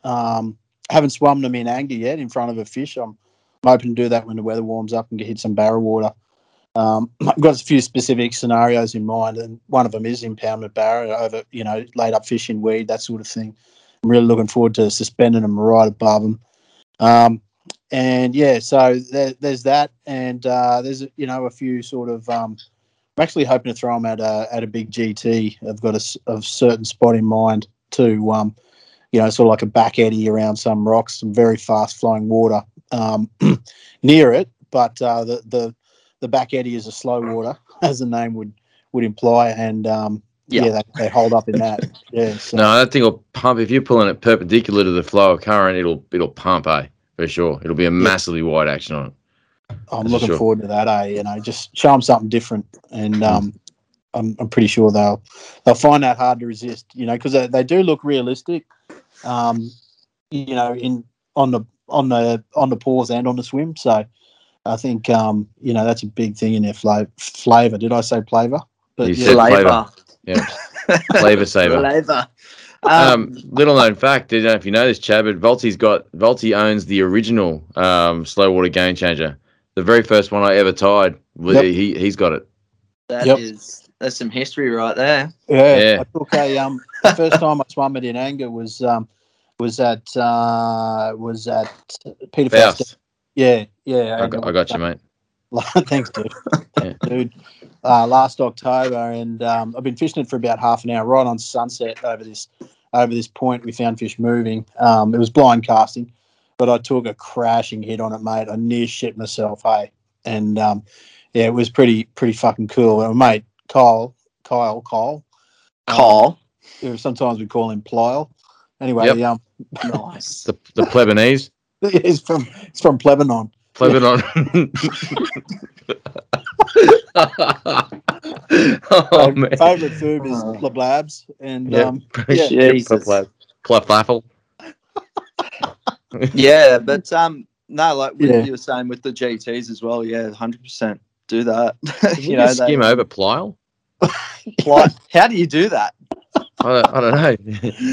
Haven't swum them in anger yet in front of a fish. I'm hoping to do that when the weather warms up and hit some barrel water. I've got a few specific scenarios in mind, and one of them is impoundment barrow over, laid up fish in weed, that sort of thing. I'm really looking forward to suspending them right above them. So there's that, and there's a few sort of. I'm actually hoping to throw them at a big GT. I've got a certain spot in mind to, sort of like a back eddy around some rocks, some very fast flowing water near it. But the back eddy is a slow water, as the name would imply, and they hold up in that. Yeah. So. No, that thing will pump if you're pulling it perpendicular to the flow of current. It'll pump, eh? For sure. It'll be a massively wide action on it. I'm looking forward to that, eh? Just show them something different, and I'm pretty sure they'll find that hard to resist, because they do look realistic, on the paws and on the swim. So I think, that's a big thing in their flavor. Did I say flavor? But you said flavor. Yeah. Flavor saver. Flavor. Little known fact, I don't know if you know this, Chad, but Valtzer owns the original slow water game changer. The very first one I ever tied, he's got it. That's some history right there. Yeah. I took the first time I swam it in anger was at Peter Foster. Yeah. I got you, mate. Thanks, dude. Yeah. Dude. Last October, and I've been fishing it for about half an hour, right on sunset over this point. We found fish moving. It was blind casting, but I took a crashing hit on it, mate. I near shit myself, hey. And, it was pretty fucking cool. And my mate, Kyle. Sometimes we call him Plyle. Anyway, nice. The Plebanese. It's from Plebanon. Plebanon. Oh, my favorite food is plablabs, and plaflaffle. Yeah, but no, like you were saying with the GTs as well, 100%. do that. Skim over Plyle? How do you do that? I don't know.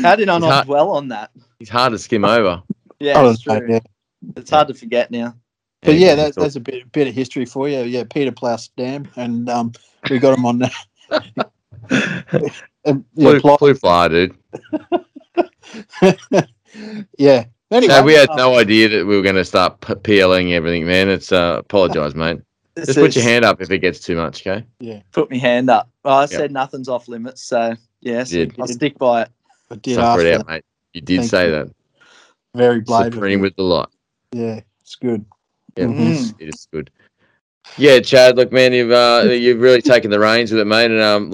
How did I not dwell on that? It's hard to skim over. Yeah, it's true. Yeah. It's hard to forget now. But yeah, that's a bit of history for you. Yeah, Peter Plouse Dam, and we got him on that. Ploy Fly, dude. Yeah. Anyway, so we had no idea that we were going to start PLing everything, man. It's apologise, mate. Just put your hand up if it gets too much, okay? Yeah. Put my hand up. Well, I said nothing's off limits, so yes, I'll stick by it. I did suffer it out, mate. You did say that. Very bladed. Supreme with the lot. Yeah, it's good. Yeah, it is good. Yeah, Chad. Look, man, you've really taken the reins with it, mate, and I'm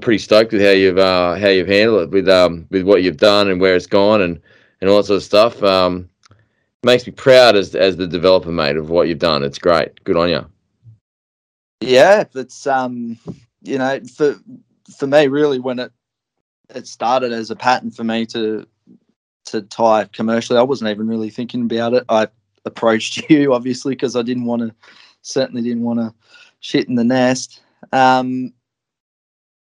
pretty stoked with how you've handled it with what you've done and where it's gone and all that sort of stuff. Makes me proud as the developer, mate, of what you've done. It's great. Good on you. Yeah, it's for me really when it started as a pattern for me to tie commercially. I wasn't even really thinking about it. I approached you obviously because I certainly didn't want to shit in the nest. Had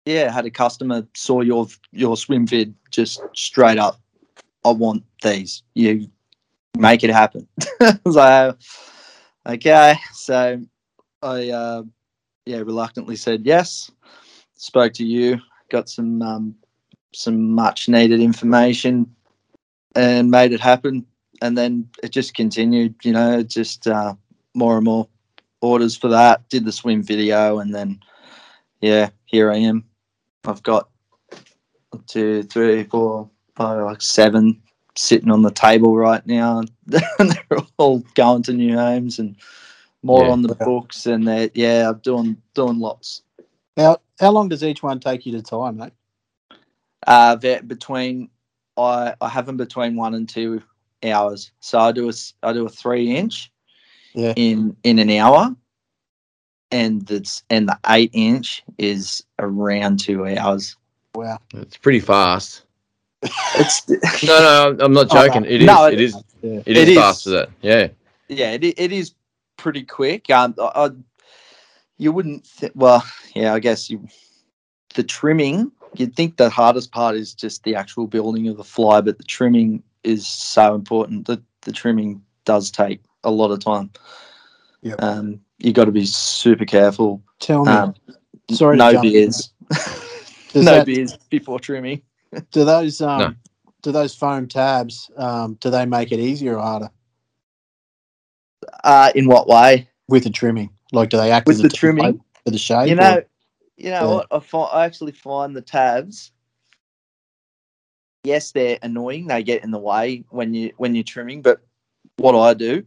a customer saw your swim vid, just straight up, I want these. You make it happen. I was like, okay, so I reluctantly said yes. Spoke to you, got some much needed information, and made it happen. And then it just continued, just more and more orders for that. Did the swim video, and then, here I am. I've got 7 sitting on the table right now. And they're all going to new homes and more on the books. And I'm doing lots. How long does each one take you to tie, mate? I have them between 1 and 2 hours. So I do a 3-inch in an hour, and the 8-inch is around 2 hours. Wow, it's pretty fast. No, I'm not joking. It is fast for that. Yeah, it is pretty quick. You wouldn't. I guess the trimming. You'd think the hardest part is just the actual building of the fly, but the trimming is so important. The trimming does take a lot of time. Yeah, you got to be super careful. Tell me, sorry, no beers, beers before trimming. Do those do those foam tabs? Do they make it easier or harder? In what way? With the trimming, like do they act with as the trimming for the shape? What? I actually find the tabs. Yes, they're annoying. They get in the way when you're trimming. But what I do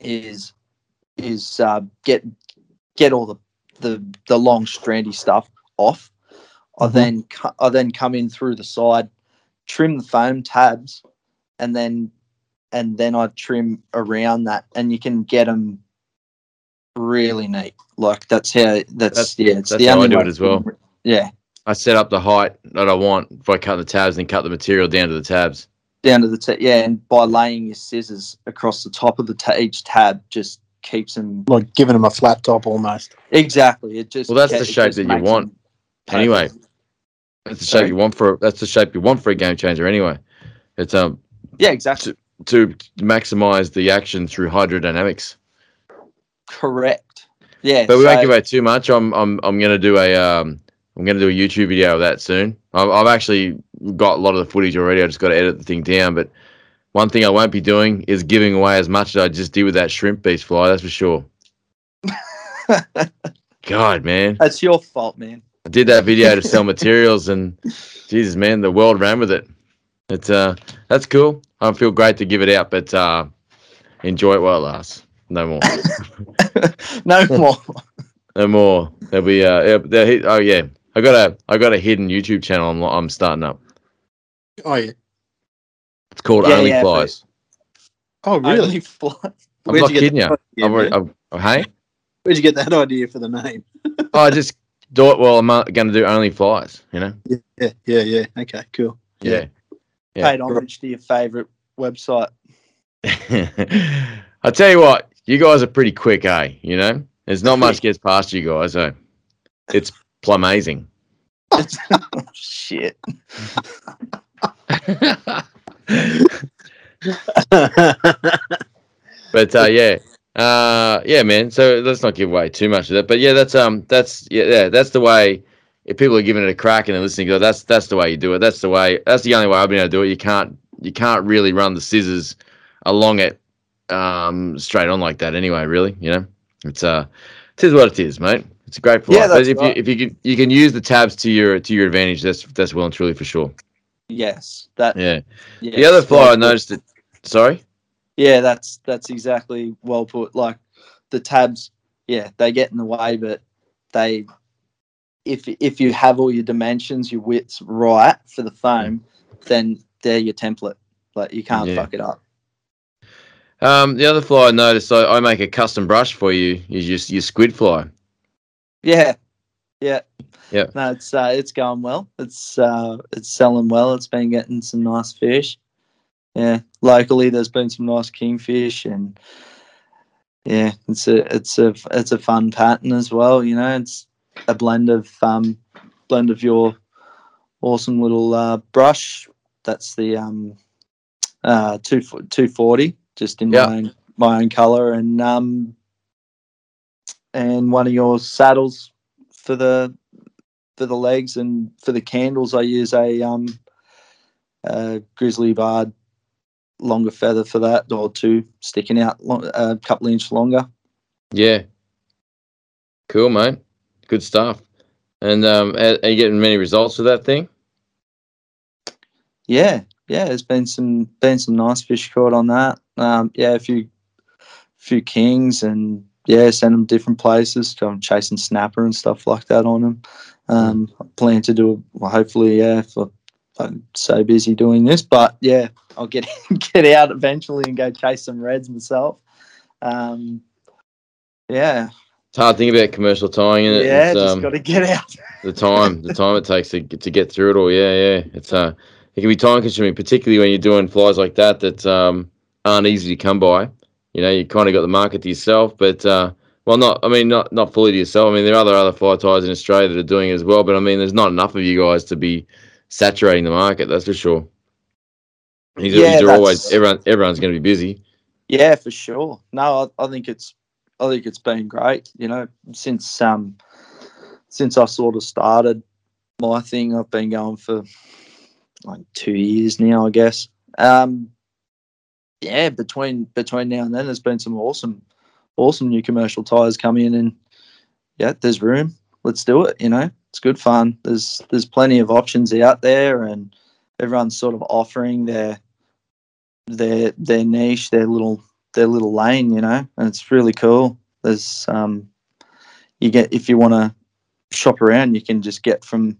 is get all the long strandy stuff off. I then come in through the side, trim the foam tabs, and then I trim around that, and you can get them really neat. Like that's how I do it as well. Yeah. I set up the height that I want if I cut the tabs and cut the material down to the tabs. And by laying your scissors across the top of each tab just keeps them... Like giving them a flat top almost. Exactly. That's the shape that you want anyway. That's the shape you want for a game changer anyway. It's exactly to maximise the action through hydrodynamics. Correct. Yeah. But we won't give away too much. I'm going to do a YouTube video of that soon. I've actually got a lot of the footage already. I just got to edit the thing down. But one thing I won't be doing is giving away as much as I just did with that shrimp beast fly. That's for sure. God, man, that's your fault, man. I did that video to sell materials, and Jesus, man, the world ran with it. It's that's cool. I feel great to give it out, but enjoy it while it lasts. No more. No more. There'll be I got a hidden YouTube channel I'm starting up. Oh yeah. It's called Only Flies. But... Oh really? Only Flies. I'm not kidding you. Where'd you get that idea for the name? I just do it while I'm going to do Only Flies. Yeah. Okay. Cool. Yeah. Paid homage to your favourite website. I tell you what, you guys are pretty quick, eh? You know, there's not much gets past you guys, eh? It's plumazing. Oh, shit. But yeah, man. So let's not give away too much of that. But yeah, that's the way. If people are giving it a crack and they're listening, that's the way you do it. That's the only way I've been able to do it. You can't really run the scissors along it straight on like that. Anyway, really, you know, it is what it is, mate. It's a great flight. Yeah, that's right. If you can use the tabs to your advantage, that's well and truly for sure. Yes, Yes, the other fly I noticed that. Sorry. Yeah, that's exactly well put. Like the tabs, yeah, they get in the way, but they. If you have all your dimensions, your widths right for the foam, then they're your template. Like you can't fuck it up. The other fly I noticed, I make a custom brush for you. Is your squid fly? Yeah. No, it's going well. It's selling well. It's been getting some nice fish. Yeah, locally there's been some nice kingfish and yeah, it's a fun pattern as well. You know, it's a blend of your awesome little brush. That's the 240, just in my own color, and one of your saddles for the legs, and for the candles I use a grizzly barred longer feather for that, or two sticking out a couple of inches longer. Yeah, cool, mate. Good stuff. And are you getting many results with that thing? Yeah. There's been some nice fish caught on that. A few kings, and send them different places. So I'm chasing snapper and stuff like that on them. I plan to do hopefully. I'm so busy doing this, but yeah, I'll get out eventually and go chase some reds myself. Yeah. It's a hard thing about commercial tying, isn't it? Yeah, it's, just got to get out. the time it takes to get through it all. Yeah. It can be time consuming, particularly when you're doing flies like that aren't easy to come by. You know, you kind of got the market to yourself, but not fully to yourself. I mean, there are other fly ties in Australia that are doing it as well, but I mean, there's not enough of you guys to be saturating the market. That's for sure. These are always everyone's going to be busy. Yeah, for sure. No, I think it's been great, you know. Since I sort of started my thing, I've been going for like 2 years now, I guess. Between now and then, there's been some awesome new commercial ties come in, and yeah, there's room. Let's do it, you know. It's good fun. There's plenty of options out there, and everyone's sort of offering their niche, their little lane, you know, and it's really cool. There's if you want to shop around, you can just get from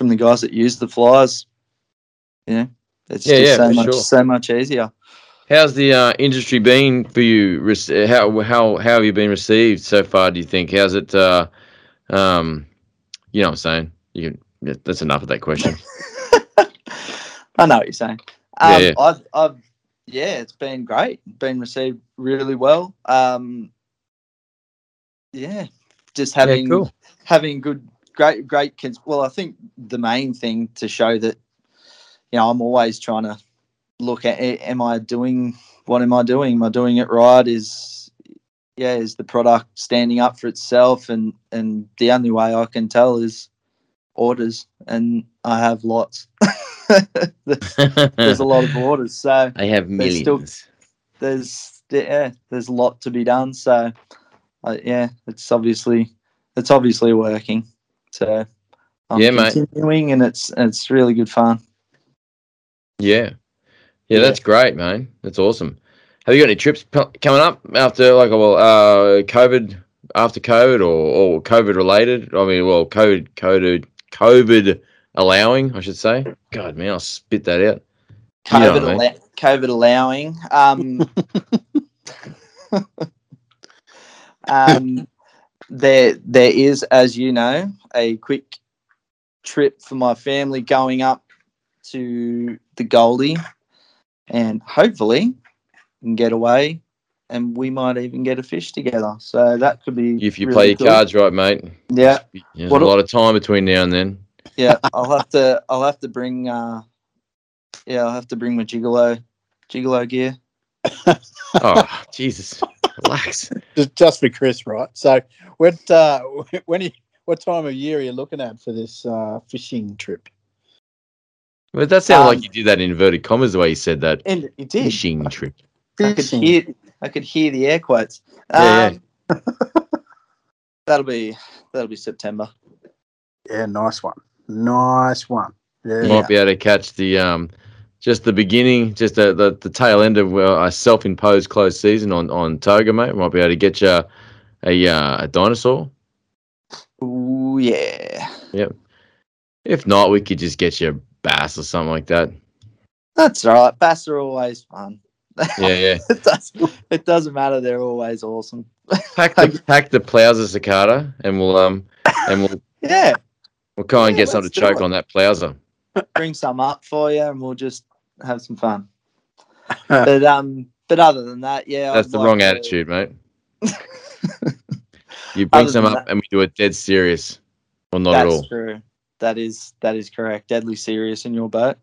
the guys that use the flies, you know. It's so much easier. How's the industry been for you? How have you been received so far, do you think? How's it you know what I'm saying? That's enough of that question. I know what you're saying. Yeah, it's been great. Been received really well. Just having good, great. Well, I think the main thing to show that, you know, I'm always trying to look at: Am I doing it right? Is the product standing up for itself? And the only way I can tell is orders, and I have lots. there's a lot of orders, so I have millions. There's a lot to be done, so it's obviously working. So I'm continuing, mate. And it's really good fun. Yeah, that's great, man. That's awesome. Have you got any trips coming up after COVID or COVID related? I mean, well, COVID allowing, I should say. God, man, I'll spit that out. COVID, you know, COVID allowing. There is, as you know, a quick trip for my family going up to the Goldie, and hopefully can get away and we might even get a fish together. So that could be if you really play your cool cards right, mate. Yeah, there's a lot of time between now and then. Yeah, I'll have to bring. I'll have to bring my gigolo gear. Oh, Jesus, relax. Just for Chris, right? So what time of year are you looking at for this fishing trip? Well, that sounded like you did that in inverted commas the way you said that. And it did. Fishing trip. I could hear the air quotes. Yeah. that'll be September. Yeah, nice one. Yeah. You might be able to catch the just the beginning, just the tail end of a self-imposed closed season on Toga, mate. Might be able to get you a dinosaur. Ooh, yeah. Yep. If not, we could just get you bass or something like that. That's all right. Bass are always fun. Yeah. It doesn't matter. They're always awesome. Pack the Plowser cicada, and we'll we'll go and get something to choke on that Plowser. Bring some up for you, and we'll just have some fun. But other than that, that's the wrong attitude, mate. You bring some up, and we do it dead serious, or not at all. That's true. That is correct. Deadly serious in your boat.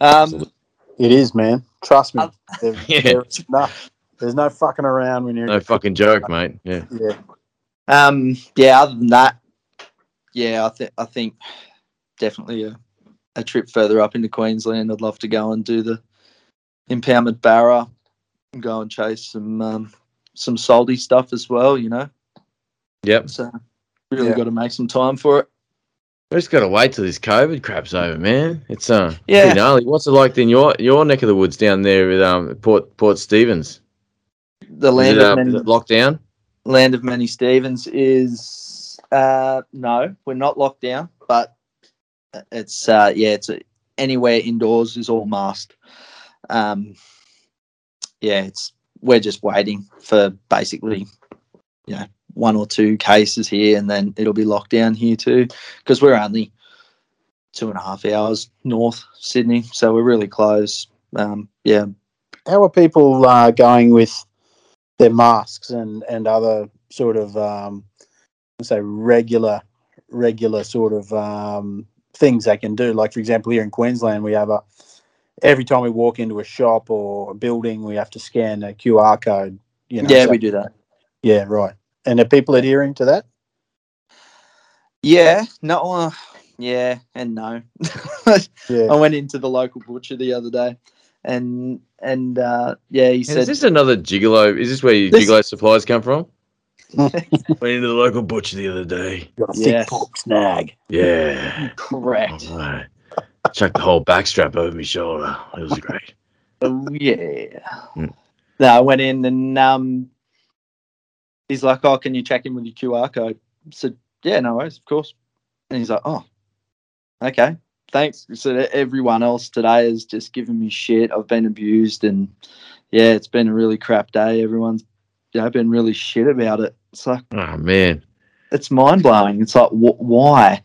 It is, man. Trust me. There's no fucking around when you're no fucking joke, mate. Yeah. Other than that, I think definitely a trip further up into Queensland. I'd love to go and do the impounded barra and go and chase some salty stuff as well. You know. Yep. So really got to make some time for it. We just got to wait till this COVID crap's over, man. It's pretty gnarly. What's it like in your neck of the woods down there with Port Stephens? Lockdown. Land of many Stephens is no, we're not locked down, but it's anywhere indoors is all masked. We're just waiting for basically, one or two cases here, and then it'll be locked down here too, because we're only 2.5 hours north Sydney, so we're really close. How are people going with their masks and other sort of regular sort of things they can do? Like, for example, here in Queensland, we have every time we walk into a shop or a building, we have to scan a QR code. We do that. Yeah, right. And are people adhering to that? Yeah, no, yeah, and no. I went into the local butcher the other day, and he said, "Is this another gigolo? Is this where your gigolo supplies come from?" Went into the local butcher the other day. Got a thick pork snag. Yeah, correct. All right. Chucked the whole backstrap over my shoulder. It was great. Oh yeah. Mm. No, I went in and he's like, "Oh, can you check in with your QR code?" I said, "Yeah, no worries, of course." And he's like, "Oh, okay, thanks." So everyone else today has just given me shit. I've been abused, and it's been a really crap day. Everyone's been really shit about it. It's like, oh man, it's mind blowing. It's like, why?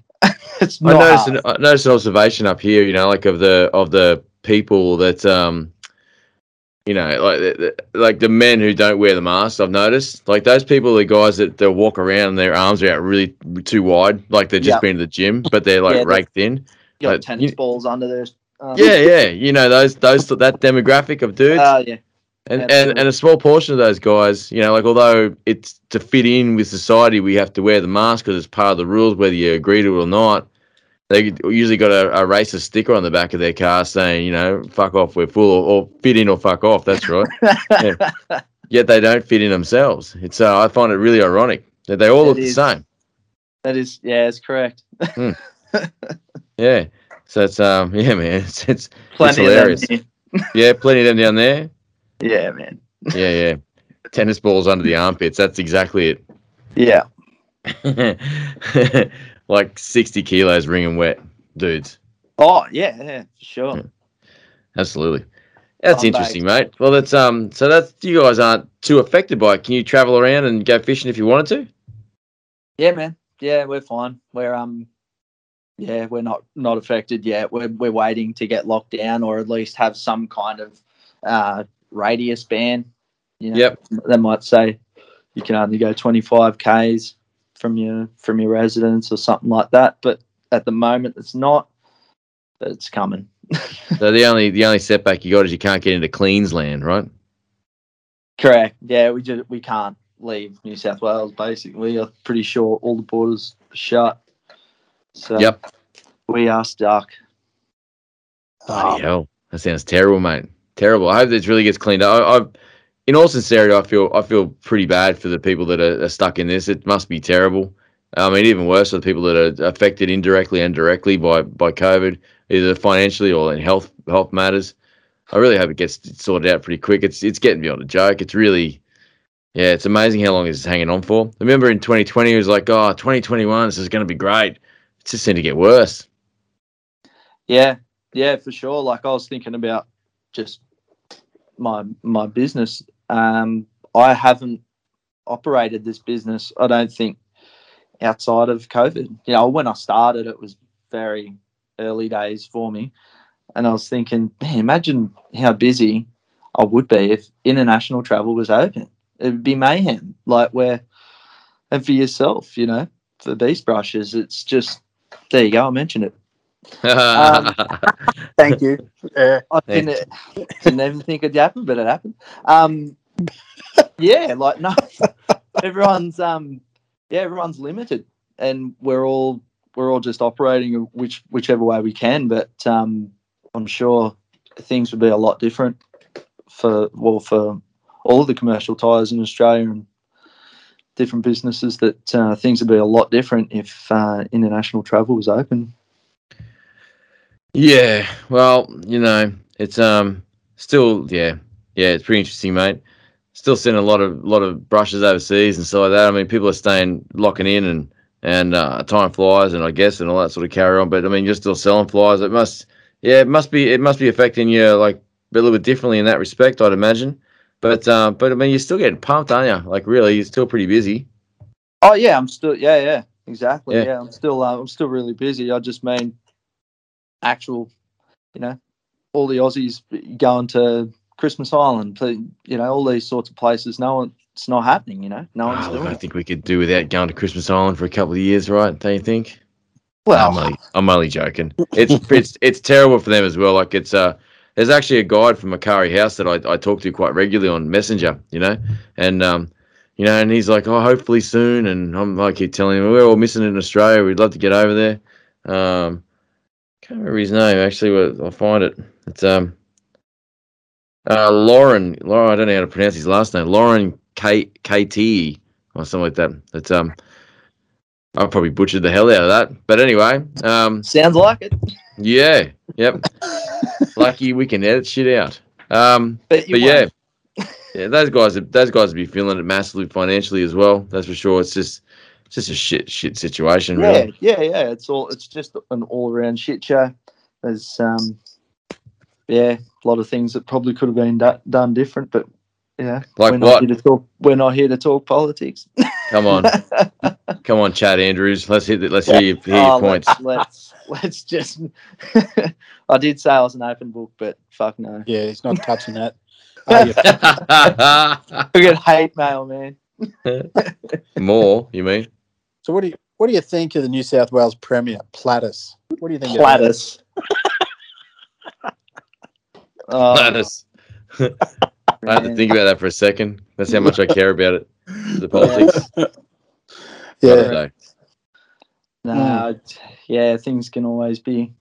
It's not. I noticed an observation up here, like of the people that like the men who don't wear the mask, I've noticed. Like those people, the guys that they'll walk around and their arms are out really too wide, like they've just been to the gym, but they're like raked thin. Got like, tennis balls under their. That demographic of dudes. And a small portion of those guys, like although it's to fit in with society, we have to wear the mask because it's part of the rules, whether you agree to it or not. They usually got a racist sticker on the back of their car saying, "Fuck off, we're full," or "fit in" or "fuck off." That's right. Yet they don't fit in themselves. It's I find it really ironic that they all look the same. That is, it's correct. Mm. Yeah, so it's man, it's plenty hilarious. Of them plenty of them down there. Yeah, man. Yeah. Tennis balls under the armpits. That's exactly it. Yeah. Like 60 kilos ringing wet, dudes. Oh, yeah, for sure. Yeah. Absolutely. That's interesting, mate. Well, that's so that's you guys aren't too affected by it. Can you travel around and go fishing if you wanted to? Yeah, man. Yeah, we're fine. We're we're not affected yet. We're waiting to get locked down or at least have some kind of radius ban You know, yep. They might say you can only go 25 Ks from your residence or something like that. But at the moment, it's not. But it's coming. So the only setback you got is you can't get into Queensland, right? Correct. Yeah, we can't leave New South Wales. Basically, I'm pretty sure all the borders are shut. So yep. We are stuck. Bloody hell, that sounds terrible, mate. Terrible. I hope this really gets cleaned up. In all sincerity, I feel pretty bad for the people that are stuck in this. It must be terrible. I mean, even worse for the people that are affected indirectly and directly by COVID, either financially or in health matters. I really hope it gets sorted out pretty quick. It's getting beyond a joke. It's really, yeah, it's amazing how long this is hanging on for. I remember in 2020, it was like, 2021, this is going to be great. It just seemed to get worse. Yeah, for sure. Like, I was thinking about just my business. I haven't operated this business, I don't think, outside of COVID. You know, when I started, it was very early days for me. And I was thinking, man, imagine how busy I would be if international travel was open. It would be mayhem. Like, where, and for yourself, you know, for Beast Brushes, it's just, there you go, I mentioned it. Thank you. I didn't even think it'd happen, but it happened. Yeah, like, no, everyone's limited, and we're all just operating whichever way we can. But I'm sure things would be a lot different for all of the commercial tyres in Australia and different businesses. That things would be a lot different if international travel was open. Yeah, well, you know, it's still yeah, it's pretty interesting, mate. Still seeing a lot of brushes overseas and stuff like that. I mean, people are locking in, and time flies, and I guess, and all that sort of carry on. But I mean, you're still selling flies. It must be affecting you like a little bit differently in that respect, I'd imagine. But I mean, you're still getting pumped, aren't you? Like, really, you're still pretty busy. Oh yeah, I'm still yeah, exactly. Yeah, I'm still really busy. I just mean actual, you know, all the Aussies going to Christmas Island, you know, all these sorts of places. It's not happening, you know. No one's doing it. I think we could do without going to Christmas Island for a couple of years, right? Don't you think? Well, I'm only joking. It's terrible for them as well. Like, it's there's actually a guide from Macari House that I talk to quite regularly on Messenger, you know, and you know, and he's like, hopefully soon, and I'm like, keep telling him we're all missing it in Australia. We'd love to get over there. Can't remember his name actually. But I'll find it. It's Lauren, I don't know how to pronounce his last name. Lauren KT or something like that. It's I probably butchered the hell out of that. But anyway, sounds like it. Yeah. Yep. Lucky we can edit shit out. But yeah, those guys would be feeling it massively financially as well. That's for sure. It's just a shit situation. Yeah. Really. Yeah. It's just an all around shit show. There's yeah, a lot of things that probably could have been done different, but yeah, like we're not here to talk politics. Come on, Chad Andrews. Let's hear your points. Let's just. I did say I was an open book, but fuck no. Yeah, he's not touching that. We get hate mail, man. More, you mean? So what do you think of the New South Wales Premier Plattus? What do you think? Plattus. I had to think about that for a second. That's how much I care about it. The politics. Yeah. Yeah, things can always be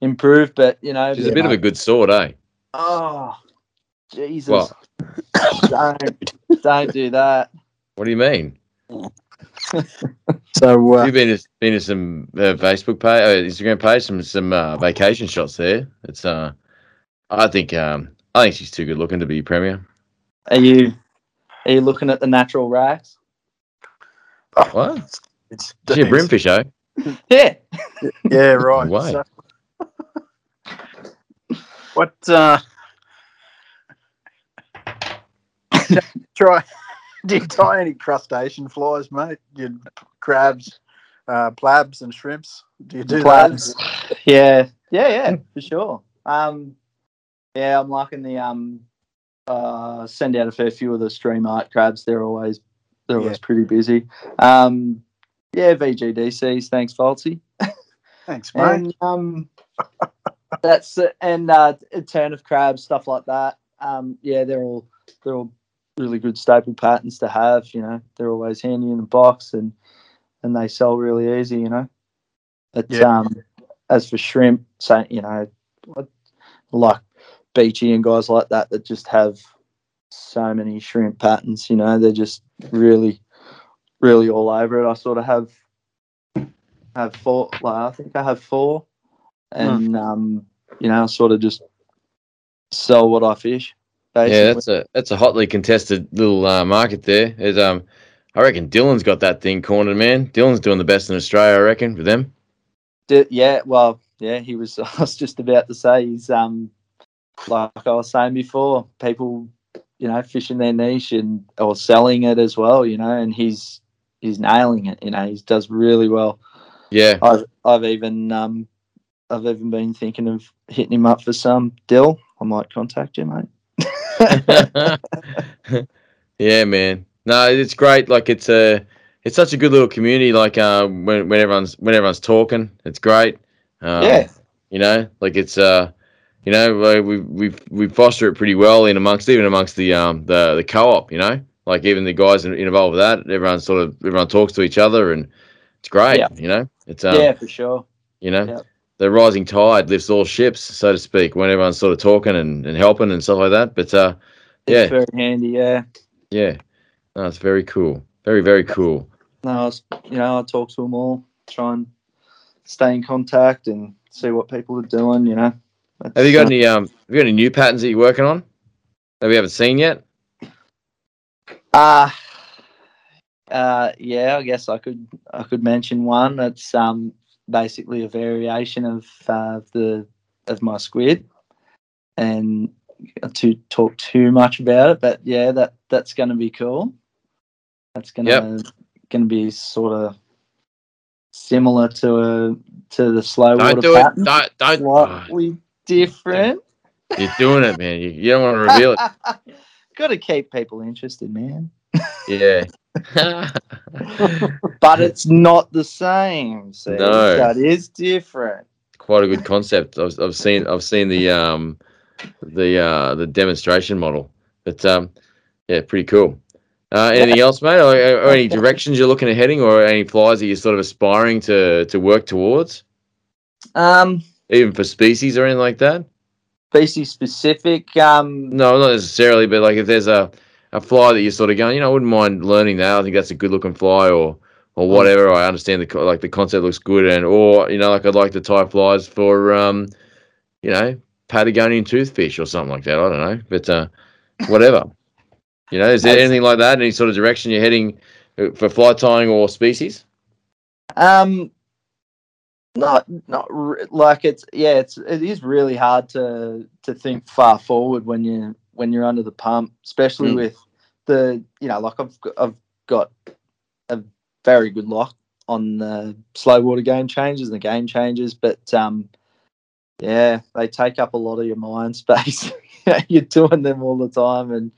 improved, but you know, she's a bit of a good sort, eh? Oh, Jesus! Well, don't do that. What do you mean? So you've been to some Facebook page, Instagram page, some vacation shots there. It's I think she's too good looking to be premier. Are you looking at the natural rags? What? She's a brimfish, eh? Yeah, right. No way. So, do you tie any crustacean flies, mate? Your crabs, plabs, and shrimps. Do you do plabs? That? Yeah, for sure. Yeah, I'm liking the send out a fair few of the stream art crabs. They're always pretty busy. VGDCs. Thanks, Valtzy. Thanks, mate. And, that's it. And a turn of crabs, stuff like that. They're all really good staple patterns to have. You know, they're always handy in the box, and they sell really easy. You know, but as for shrimp, so you know, like Beachy and guys like that that just have so many shrimp patterns. You know, they're just really, really all over it. I sort of have four. Like I think I have four, and you know, sort of just sell what I fish. Basically. Yeah, that's a hotly contested little market there. There's, I reckon Dylan's got that thing cornered, man. Dylan's doing the best in Australia, I reckon, for them. He was. I was just about to say he's like I was saying before, people, you know, fishing their niche and or selling it as well, you know, and he's nailing it. You know, he does really well. Yeah, I've even been thinking of hitting him up for some. Dill, I might contact you, mate. Yeah, man. No, it's great. Like it's such a good little community. Like when everyone's talking, it's great. You know, like it's you know, we foster it pretty well amongst the co-op. You know, like even the guys involved with that, everyone talks to each other, and it's great. Yeah. You know, it's for sure. You know. Yeah. The rising tide lifts all ships, so to speak, when everyone's sort of talking and helping and stuff like that. But, it's very handy, yeah. Yeah. No, it's very cool. Very, very cool. No, I talk to them all, try and stay in contact and see what people are doing, you know. That's, have you got any new patterns that you're working on that we haven't seen yet? I guess I could mention one that's basically a variation of my squid, and to talk too much about it, but yeah, that's going to be cool. That's going to be sort of similar to the slow water pattern. Don't slightly different. You're doing it, man. You don't want to reveal it. Got to keep people interested, man. Yeah. But it's not the same. See? No, that is different. Quite a good concept. I've seen the demonstration model. But pretty cool. Anything else, mate? Or any directions you're looking at heading, or any flies that you're sort of aspiring to work towards? Even for species or anything like that. Species specific. No, not necessarily. But like if there's a fly that you're sort of going, you know, I wouldn't mind learning that. I think that's a good looking fly, or whatever. I understand the concept looks good, or you know, like I'd like to tie flies for you know, Patagonian toothfish or something like that. I don't know, but whatever. You know, is there anything like that? Any sort of direction you're heading for fly tying or species? It is really hard to think far forward when you're under the pump, especially with the, you know, like I've got a very good lock on the slow water game changes and the game changes, but they take up a lot of your mind space. You're doing them all the time,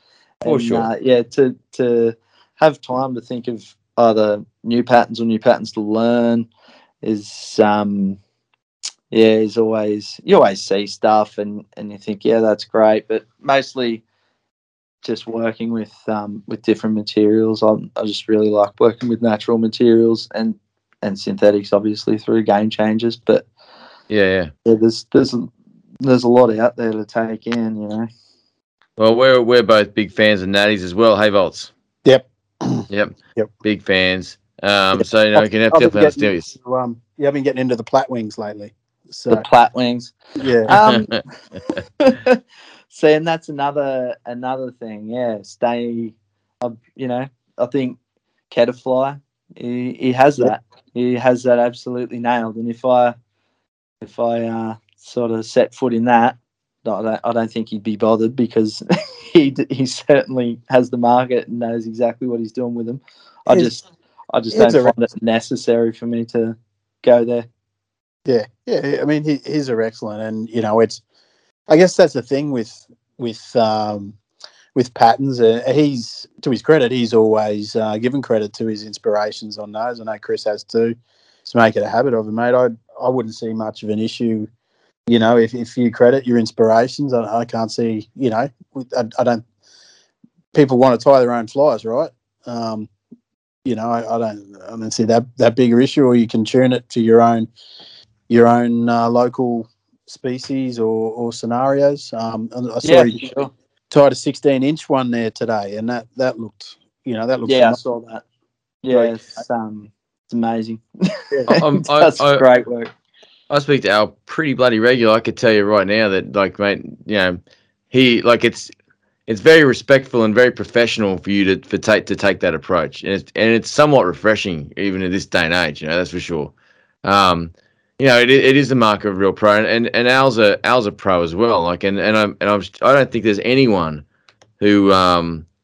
to have time to think of either new patterns or new patterns to learn is you always see stuff and you think, yeah, that's great, but mostly just working with different materials. I just really like working with natural materials and synthetics, obviously through game changes. But there's a lot out there to take in, you know. Well, we're both big fans of natties as well. Hey, Volts. Yep. Big fans. So you know, you can definitely understand this. I've been getting into the platwings lately. So. The platwings, yeah. See, and that's another thing. Yeah, stay. You know, I think Caterfly. He has that. He has that absolutely nailed. And if I sort of set foot in that, I don't think he'd be bothered, because he certainly has the market and knows exactly what he's doing with them. I just don't find it necessary for me to go there. Yeah. I mean, he's excellent, and you know, it's. I guess that's the thing with with patterns. He's, to his credit, he's always given credit to his inspirations on those. I know Chris has too. Just make it a habit of it, mate. I wouldn't see much of an issue, you know, if you credit your inspirations. I can't see, you know, I don't. People want to tie their own flies, right? You know, I don't see that bigger issue. Or you can tune it to your own local species or scenarios. I saw you tied a 16-inch one there today, and that looked, you know, that looked. Yeah, nice. I saw that. Yeah, it's amazing. That's great work. I speak to Al pretty bloody regular. I could tell you right now that, like, mate, you know, he like it's very respectful and very professional for you to take that approach, and it's somewhat refreshing even in this day and age. You know, that's for sure. You know, it is the mark of a real pro, and Al's a pro as well. Like, I don't think there's anyone who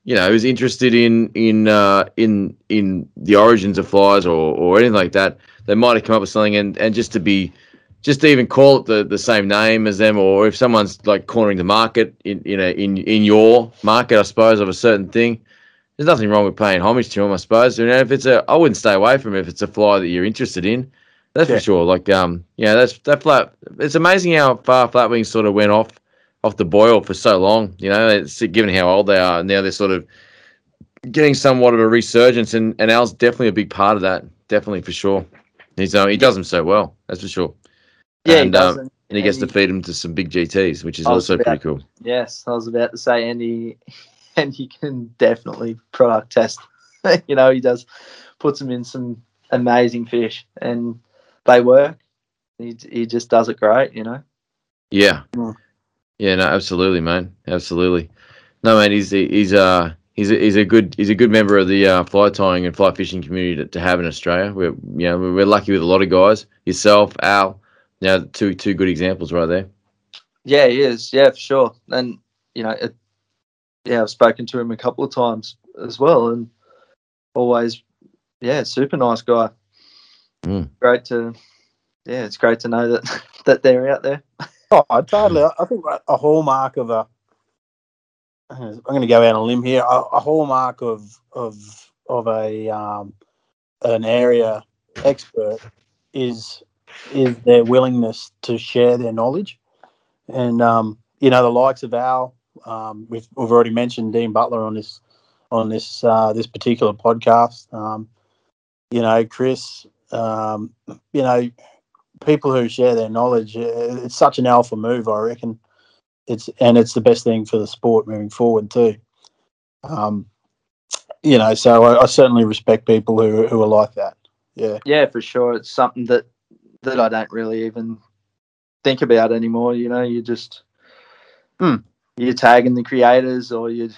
you know, who's interested in the origins of flies or anything like that. They might have come up with something, and just to even call it the same name as them, or if someone's like cornering the market in your market, I suppose, of a certain thing, there's nothing wrong with paying homage to them, I suppose. You know, if it's I wouldn't stay away from it if it's a fly that you're interested in. That's for sure. Like, yeah, that flat. It's amazing how far flatwings sort of went off the boil for so long. You know, it's given how old they are now, they're sort of getting somewhat of a resurgence, and Al's definitely a big part of that. Definitely, for sure. He does them so well. That's for sure. Yeah, and he does, and he gets to feed him to some big GTs, which is also pretty cool. Yes, I was about to say, Andy can definitely product test. You know, he does, puts them in some amazing fish, and they work. He just does it great, you know. Yeah, yeah, no, absolutely, man, absolutely. No, man, he's a good member of the fly tying and fly fishing community to have in Australia. We're lucky with a lot of guys. Yourself, Al. Now, two good examples right there. Yeah, he is. Yeah, for sure. And, you know, I've spoken to him a couple of times as well, and always, yeah, super nice guy. Mm. It's great to know that they're out there. Oh, totally. I think a hallmark of I'm going to go out on a limb here. A hallmark of an area expert is their willingness to share their knowledge. And, you know, the likes of Al, we've already mentioned Dean Butler on this particular podcast. You know, Chris, you know, people who share their knowledge, it's such an alpha move, I reckon. It's the best thing for the sport moving forward too. You know, so I certainly respect people who are like that. Yeah. Yeah, for sure. It's something that I don't really even think about anymore. You know, you just you're tagging the creators, or you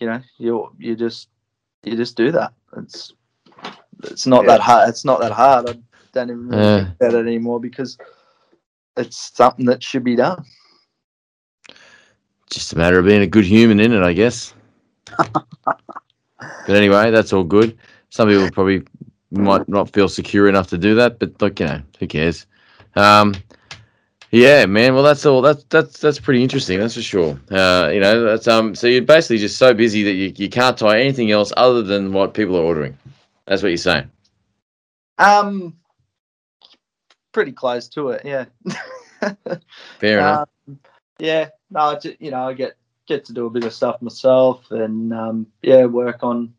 just do that. It's not that hard. I don't even really think about it anymore, because it's something that should be done. Just a matter of being a good human in it, I guess. But anyway, that's all good. Some people probably might not feel secure enough to do that, but, like, you know, who cares? Yeah, man. Well, that's all. That's pretty interesting. That's for sure. You know, that's so you're basically just so busy that you can't tie anything else other than what people are ordering. That's what you're saying. Pretty close to it. Yeah. Fair enough. Yeah. No, you know, I get to do a bit of stuff myself, and work on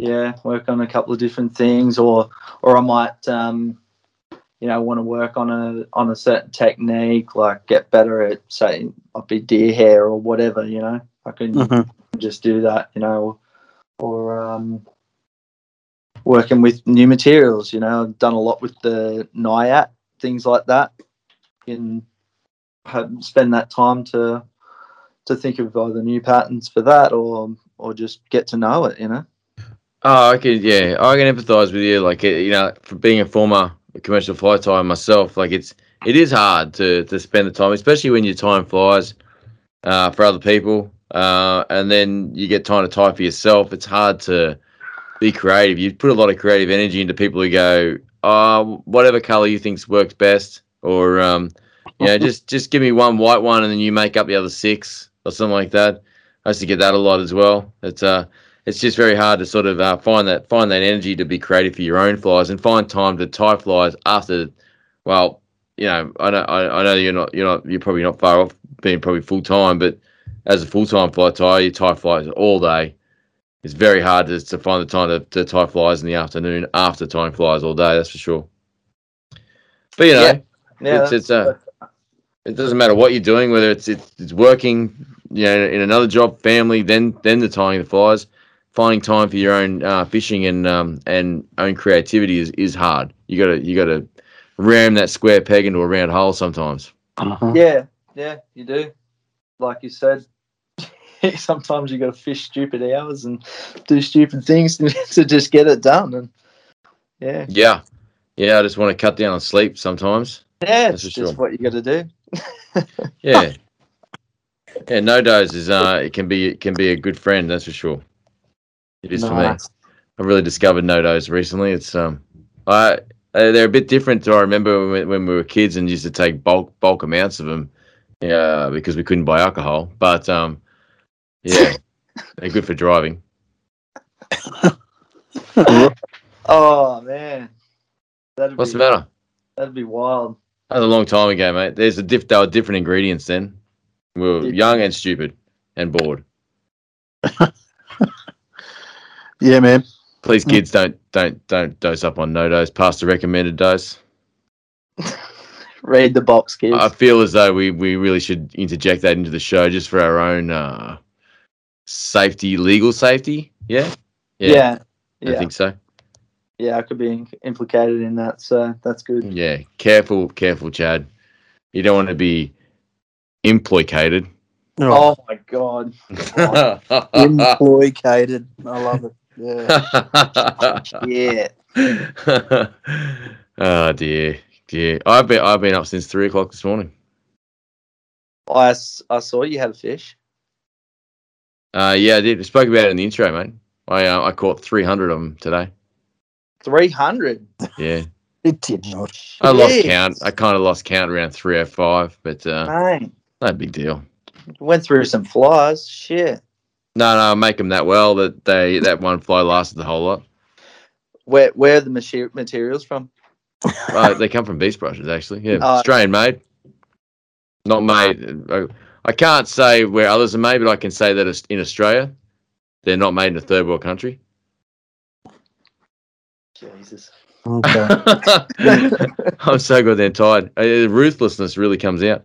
a couple of different things, or I might you know, want to work on a certain technique, like get better at, say, I'd be deer hair or whatever. You know, I can just do that. You know, or working with new materials. You know, I've done a lot with the Nyat, things like that. You can spend that time to think of either new patterns for that, or just get to know it. You know. Oh, I can empathise with you. Like, you know, for being a former commercial fly tyer myself, like it is hard to spend the time, especially when you're tying flies for other people, and then you get time to tie for yourself. It's hard to be creative. You put a lot of creative energy into people who go, oh, whatever colour you think works best, or you know, just give me one white one, and then you make up the other six or something like that. I used to get that a lot as well. It's just very hard to sort of find that energy to be creative for your own flies and find time to tie flies after. Well, you know, I know you're probably not far off being probably full time, but as a full time fly tie, you tie flies all day. It's very hard to find the time to tie flies in the afternoon after tying flies all day. That's for sure. But you know, it doesn't matter what you're doing, whether it's working, you know, in another job, family, then the tying the flies. Finding time for your own fishing and own creativity is hard. You gotta ram that square peg into a round hole sometimes. Uh-huh. Yeah, you do. Like you said, sometimes you gotta fish stupid hours and do stupid things to just get it done. And yeah, I just want to cut down on sleep sometimes. Yeah, that's just what you gotta do. Yeah, yeah. No dose is it can be a good friend. That's for sure. It is nice. For me. I really discovered no-dos recently. It's they're a bit different to I remember when we were kids and used to take bulk amounts of them, because we couldn't buy alcohol. But they're good for driving. Oh man, what's the matter? That'd be wild. That was a long time ago, mate. There were different ingredients then. We were young and stupid and bored. Yeah, man. Please, kids, don't dose up on no dose. Pass the recommended dose. Read the box, kids. I feel as though we really should interject that into the show just for our own safety, legal safety. Yeah, I think so. Yeah, I could be implicated in that, so that's good. Yeah, careful, Chad. You don't want to be implicated. Oh my God. Implicated. I love it. Yeah. Yeah. Oh dear. I've been up since 3 o'clock this morning. I saw you had a fish. Yeah, I did. I spoke about it in the intro, mate. I caught 300 of them today. 300. Yeah. It did not. I lost count. I kind of lost count around 305, but no big deal. Went through some flies. Shit. No, I make them that well that that one fly lasted the whole lot. Where are the materials from? They come from Beast Brushes, actually. Yeah, Australian made. Not made. I can't say where others are made, but I can say that in Australia, they're not made in a third world country. Jesus. Okay. I'm so goddamn tired. Ruthlessness really comes out.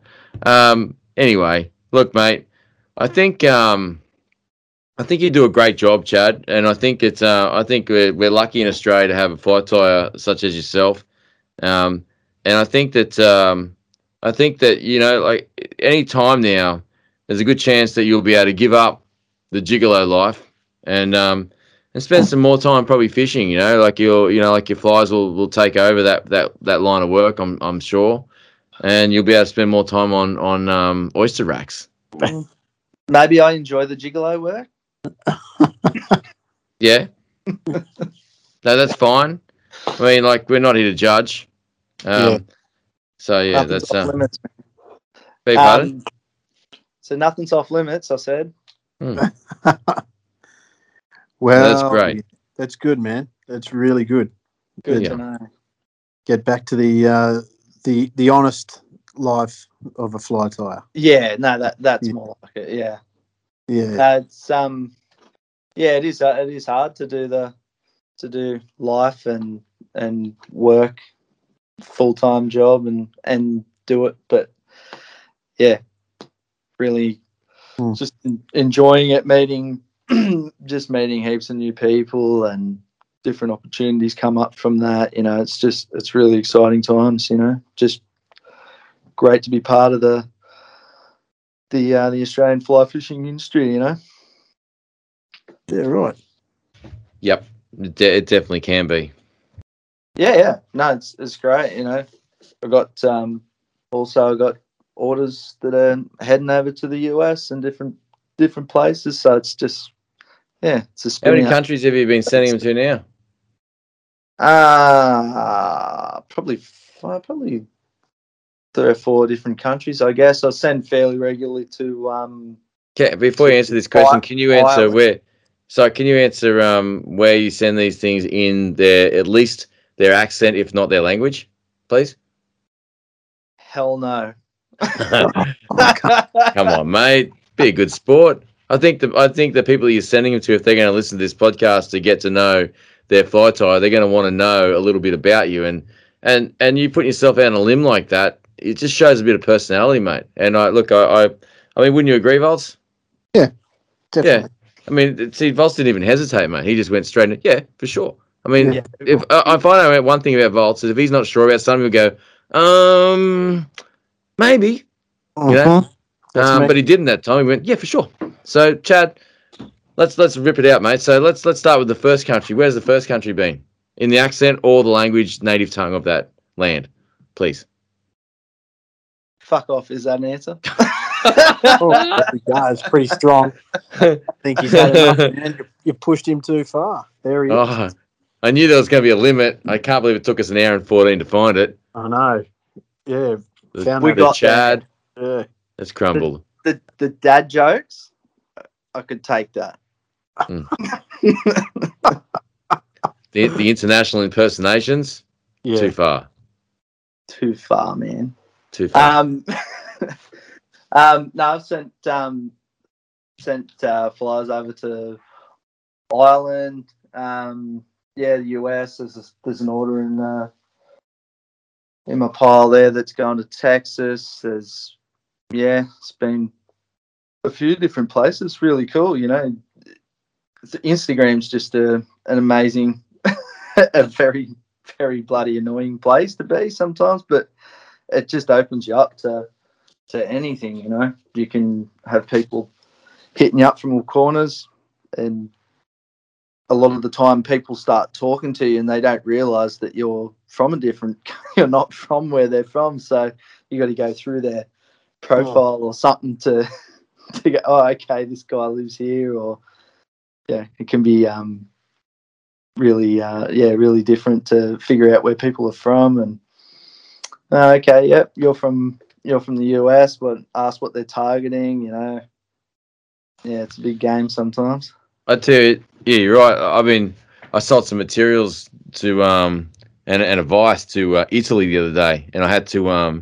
Anyway. Look, mate, I think you do a great job, Chad, and I think it's we're lucky in Australia to have a fly tyer such as yourself, and I think that you know, like any time now, there's a good chance that you'll be able to give up the gigolo life and spend some more time probably fishing. You know, like your flies will take over that line of work. I'm sure. And you'll be able to spend more time on oyster racks. Maybe I enjoy the gigolo work. Yeah. No, that's fine. I mean, like, we're not here to judge. So, yeah, nothing's that's... off limits, beg pardon? So nothing's off limits, I said. Well, that's great. That's good, man. That's really good. Good to know. Get back to the honest life of a fly tyer. Yeah, no, that's more like it. Yeah, yeah. It's it is hard to do do life and work full time job and do it, but yeah, really just enjoying it, meeting heaps of new people and different opportunities come up from that. You know, it's really exciting times, you know, just great to be part of the Australian fly fishing industry, you know? Yeah, right. Yep. It definitely can be. Yeah. No, it's great. You know, I got orders that are heading over to the US and different places. So it's just, it's how many countries have you been sending them to now? Probably 3 or 4 different countries, I guess. I send fairly regularly to Before you answer this question, can you answer where? So can you answer where you send these things in their, at least their accent, if not their language, please? Hell no. Come on, mate. Be a good sport. I think the people you're sending them to, if they're going to listen to this podcast to get to know their fly tie, they're going to want to know a little bit about you. And you putting yourself out on a limb like that, it just shows a bit of personality, mate. And I mean, wouldn't you agree, Valtz? Yeah, definitely. Yeah. I mean, see, Valtz didn't even hesitate, mate. He just went straight in. Yeah, for sure. I mean, if I find out one thing about Valtz is if he's not sure about something, he'll go, maybe. Uh-huh. You know? But he didn't that time. He went, yeah, for sure. So, Chad, let's rip it out, mate. So let's start with the first country. Where's the first country been? In the accent or the language, native tongue of that land, please. Fuck off. Is that an answer? Oh, that's pretty strong. I think he's had enough, man. You pushed him too far. There he is. I knew there was going to be a limit. I can't believe it took us an hour and 14 to find it. I know. Yeah. We got Chad. Yeah. It's crumbled. The dad jokes, I could take that. Mm. the international impersonations, too far, man. Too far. No, I've sent flies over to Ireland. The US. There's an order in my pile there that's going to Texas. It's been a few different places. Really cool, you know. Instagram's just an amazing, a very, very bloody annoying place to be sometimes, but it just opens you up to anything, you know. You can have people hitting you up from all corners, and a lot of the time people start talking to you and they don't realise that you're from a different, you're not from where they're from, so you got to go through their profile or something to go, oh, okay, this guy lives here, or yeah, it can be really really different to figure out where people are from. And okay, yep, you're from the US, but ask what they're targeting, you know. Yeah, it's a big game sometimes. I tell you, yeah, you're right. I mean, I sold some materials to and advice to Italy the other day, and I had to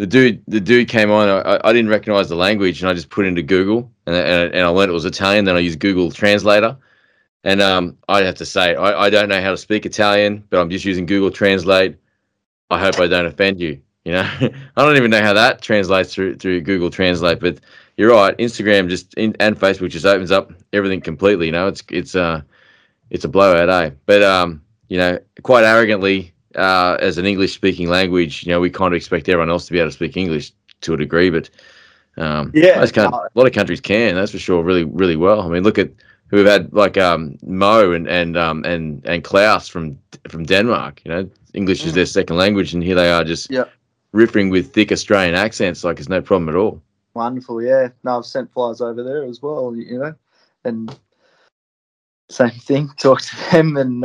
the dude came on. I didn't recognize the language, and I just put into Google, and I learned it was Italian. Then I used Google Translator, and I have to say I don't know how to speak Italian, but I'm just using Google Translate. I hope I don't offend you. You know, I don't even know how that translates through Google Translate, but you're right. Instagram and Facebook just opens up everything completely. You know, it's a blowout, eh? But you know, quite arrogantly, as an English-speaking language, you know, we kind of expect everyone else to be able to speak English to a degree, but a lot of countries can. That's for sure, really, really well. I mean, look at who we've had, like Mo and Klaus from Denmark. You know, English is their second language, and here they are just. Yep. Riffing with thick Australian accents, like it's no problem at all. Wonderful, yeah. No, I've sent flies over there as well, you know, and same thing. Talk to them, and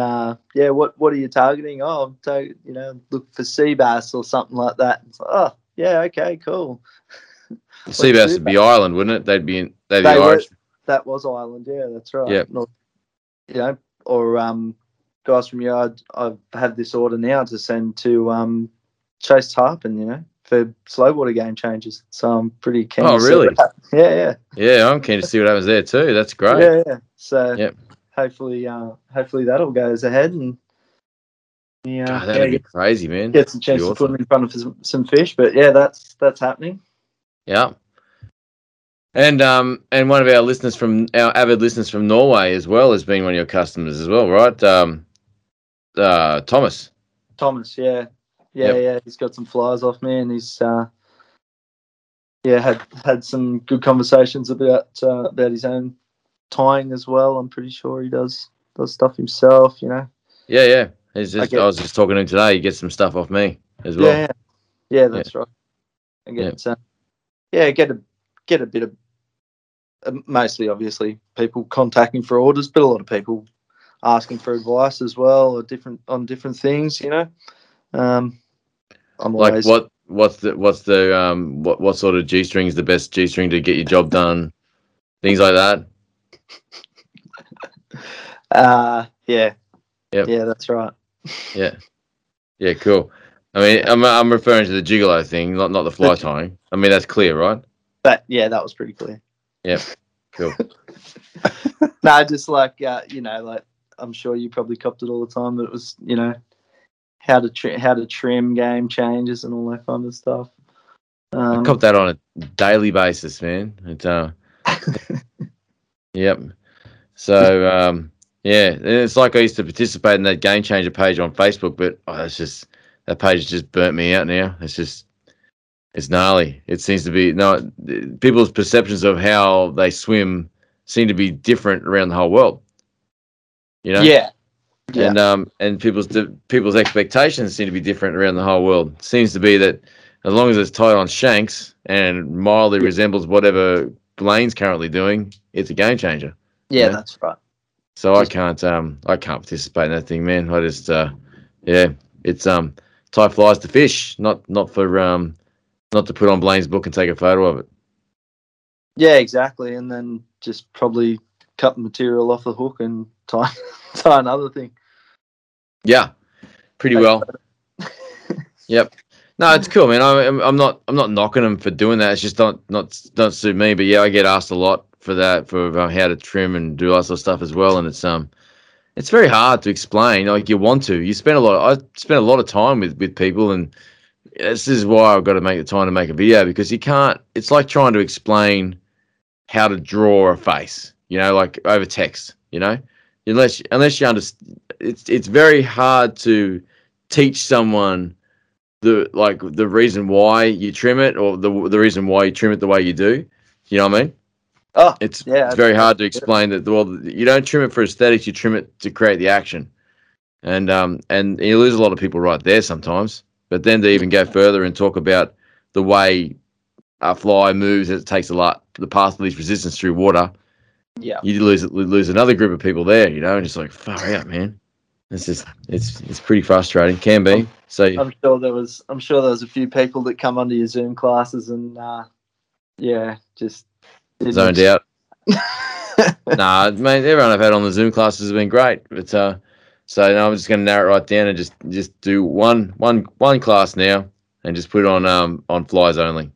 what are you targeting? Oh, I'm look for sea bass or something like that. It's like, oh, yeah, okay, cool. Sea bass would be Ireland, wouldn't it? They'd be Irish. That was Ireland, yeah, that's right. Yeah, you know, or guys from yard. I have this order now to send to Chase Tarpon, you know, for slow water game changes. So I'm pretty keen. Oh, really? Yeah. I'm keen to see what happens there too. That's great. Yeah. So hopefully that all goes ahead, and that'd be crazy, man. Gets a chance to put them in front of some fish, but yeah, that's happening. Yeah. And one of our listeners from Norway as well has been one of your customers as well, right? Thomas, yeah. Yeah, he's got some flies off me, and he's had some good conversations about his own tying as well. I'm pretty sure he does stuff himself, you know. Yeah. I was just talking to him today. He gets some stuff off me as well. Yeah, that's right. I get a bit of mostly, obviously, people contacting for orders, but a lot of people asking for advice as well, or different things, you know. I'm like, always... what sort of G-string is the best G-string to get your job done? things like that. Yeah. Yep. Yeah, that's right. Yeah. Yeah, cool. I mean, I'm referring to the gigolo thing, not the fly tying. I mean, that's clear, right? But yeah, that was pretty clear. Yeah. Cool. No, just like, you know, like I'm sure you probably copped it all the time, but it was, you know, how to trim game changes and all that kind of stuff. I cop that on a daily basis, man. It, yep. So, yeah, it's like I used to participate in that game changer page on Facebook, but it's just that page just burnt me out now. It's just, it's gnarly. It seems to be, no, people's perceptions of how they swim seem to be different around the whole world. You know? Yeah. Yeah. And people's expectations seem to be different around the whole world. It seems to be that as long as it's tied on shanks and mildly resembles whatever Blaine's currently doing, it's a game changer. Yeah, you know? That's right. So I can't participate in that thing, man. I just yeah, it's tie flies to fish, not to put on Blaine's book and take a photo of it. Yeah, exactly. And then just probably cut the material off the hook and tie another thing. Yeah, pretty well. Yep. No, it's cool, man. I'm not knocking them for doing that. It's just not suit me. But yeah, I get asked a lot for that, for how to trim and do lots of stuff as well. And it's very hard to explain. Like you want to, I spend a lot of time with people, and this is why I've got to make the time to make a video, because you can't. It's like trying to explain how to draw a face, you know, like over text, you know, unless you understand. It's very hard to teach someone the reason why you trim it, or the reason why you trim it the way you do. You know what I mean? Oh, it's very hard to explain that. Well, you don't trim it for aesthetics; you trim it to create the action, and you lose a lot of people right there sometimes. But then they even go further and talk about the way a fly moves as it takes the path of least resistance through water. Yeah, you lose another group of people there, you know, and it's like far out, man. It's just it's pretty frustrating. Can be. So I'm sure there was a few people that come under your Zoom classes and yeah, just. Zoned out. Nah, mate, everyone I've had on the Zoom classes has been great. But so now I'm just going to narrow it right down and just do one class now and just put it on flies only.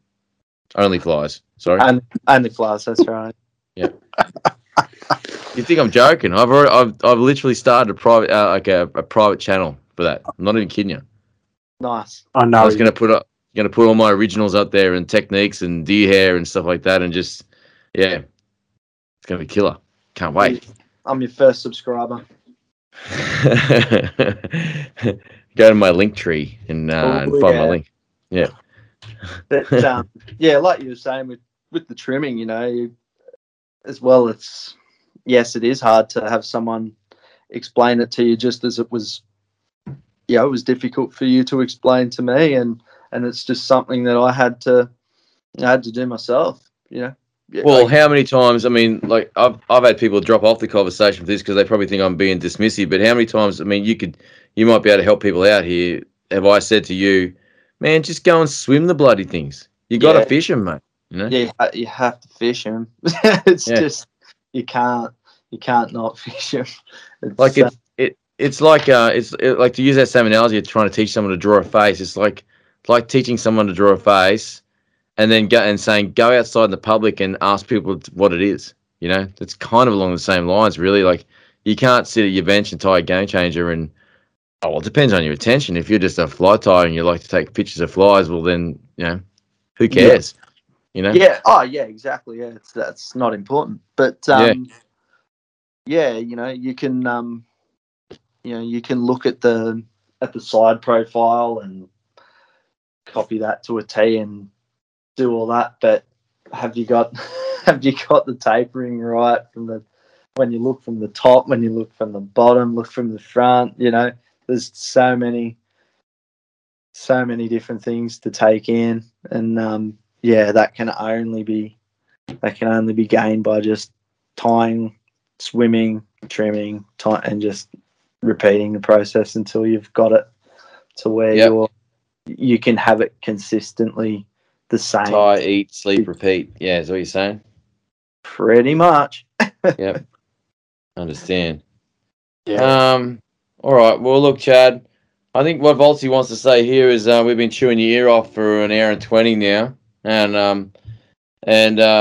Only flies. Sorry. Only flies, that's right. Yeah. You think I'm joking? I've literally started a private channel for that. I'm not even kidding you. Nice. I know. I was going to put all my originals up there and techniques and deer hair and stuff like that and just. Yeah, it's going to be killer. Can't wait. I'm your first subscriber. Go to my link tree and find my link. Yeah. But, yeah, like you were saying with the trimming, you know, as well, it's, yes, it is hard to have someone explain it to you just as it was, yeah, it was difficult for you to explain to me. And it's just something that I had to do myself, you know. Yeah, well, like, how many times? I mean, like I've had people drop off the conversation for this because they probably think I'm being dismissive. But how many times? I mean, you might be able to help people out here. Have I said to you, man, just go and swim the bloody things? You got to fish them, mate. You know? Yeah, you have to fish them. It's just you can't not fish them. It's, like it's like to use that same analogy of trying to teach someone to draw a face. It's like teaching someone to draw a face. And then go outside in the public and ask people what it is. You know, it's kind of along the same lines, really. Like, you can't sit at your bench and tie a game changer and, oh, well, it depends on your attention. If you're just a fly tire and you like to take pictures of flies, well, then, you know, who cares? Yeah. You know? Yeah. Oh, yeah, exactly. Yeah, that's not important. But, yeah, you know, you can look at the side profile and copy that to a T and do all that, but have you got the tapering right when you look from the top, when you look from the bottom, look from the front, you know, there's so many different things to take in, and yeah, that can only be gained by just tying, swimming, trimming, and just repeating the process until you've got it to where you can have it consistently the same. Tie, eat, sleep, repeat. Yeah, is what you're saying? Pretty much. Yep. Understand. Yeah. All right. Well, look, Chad, I think what Valtzer wants to say here is we've been chewing your ear off for an hour and 20 now. And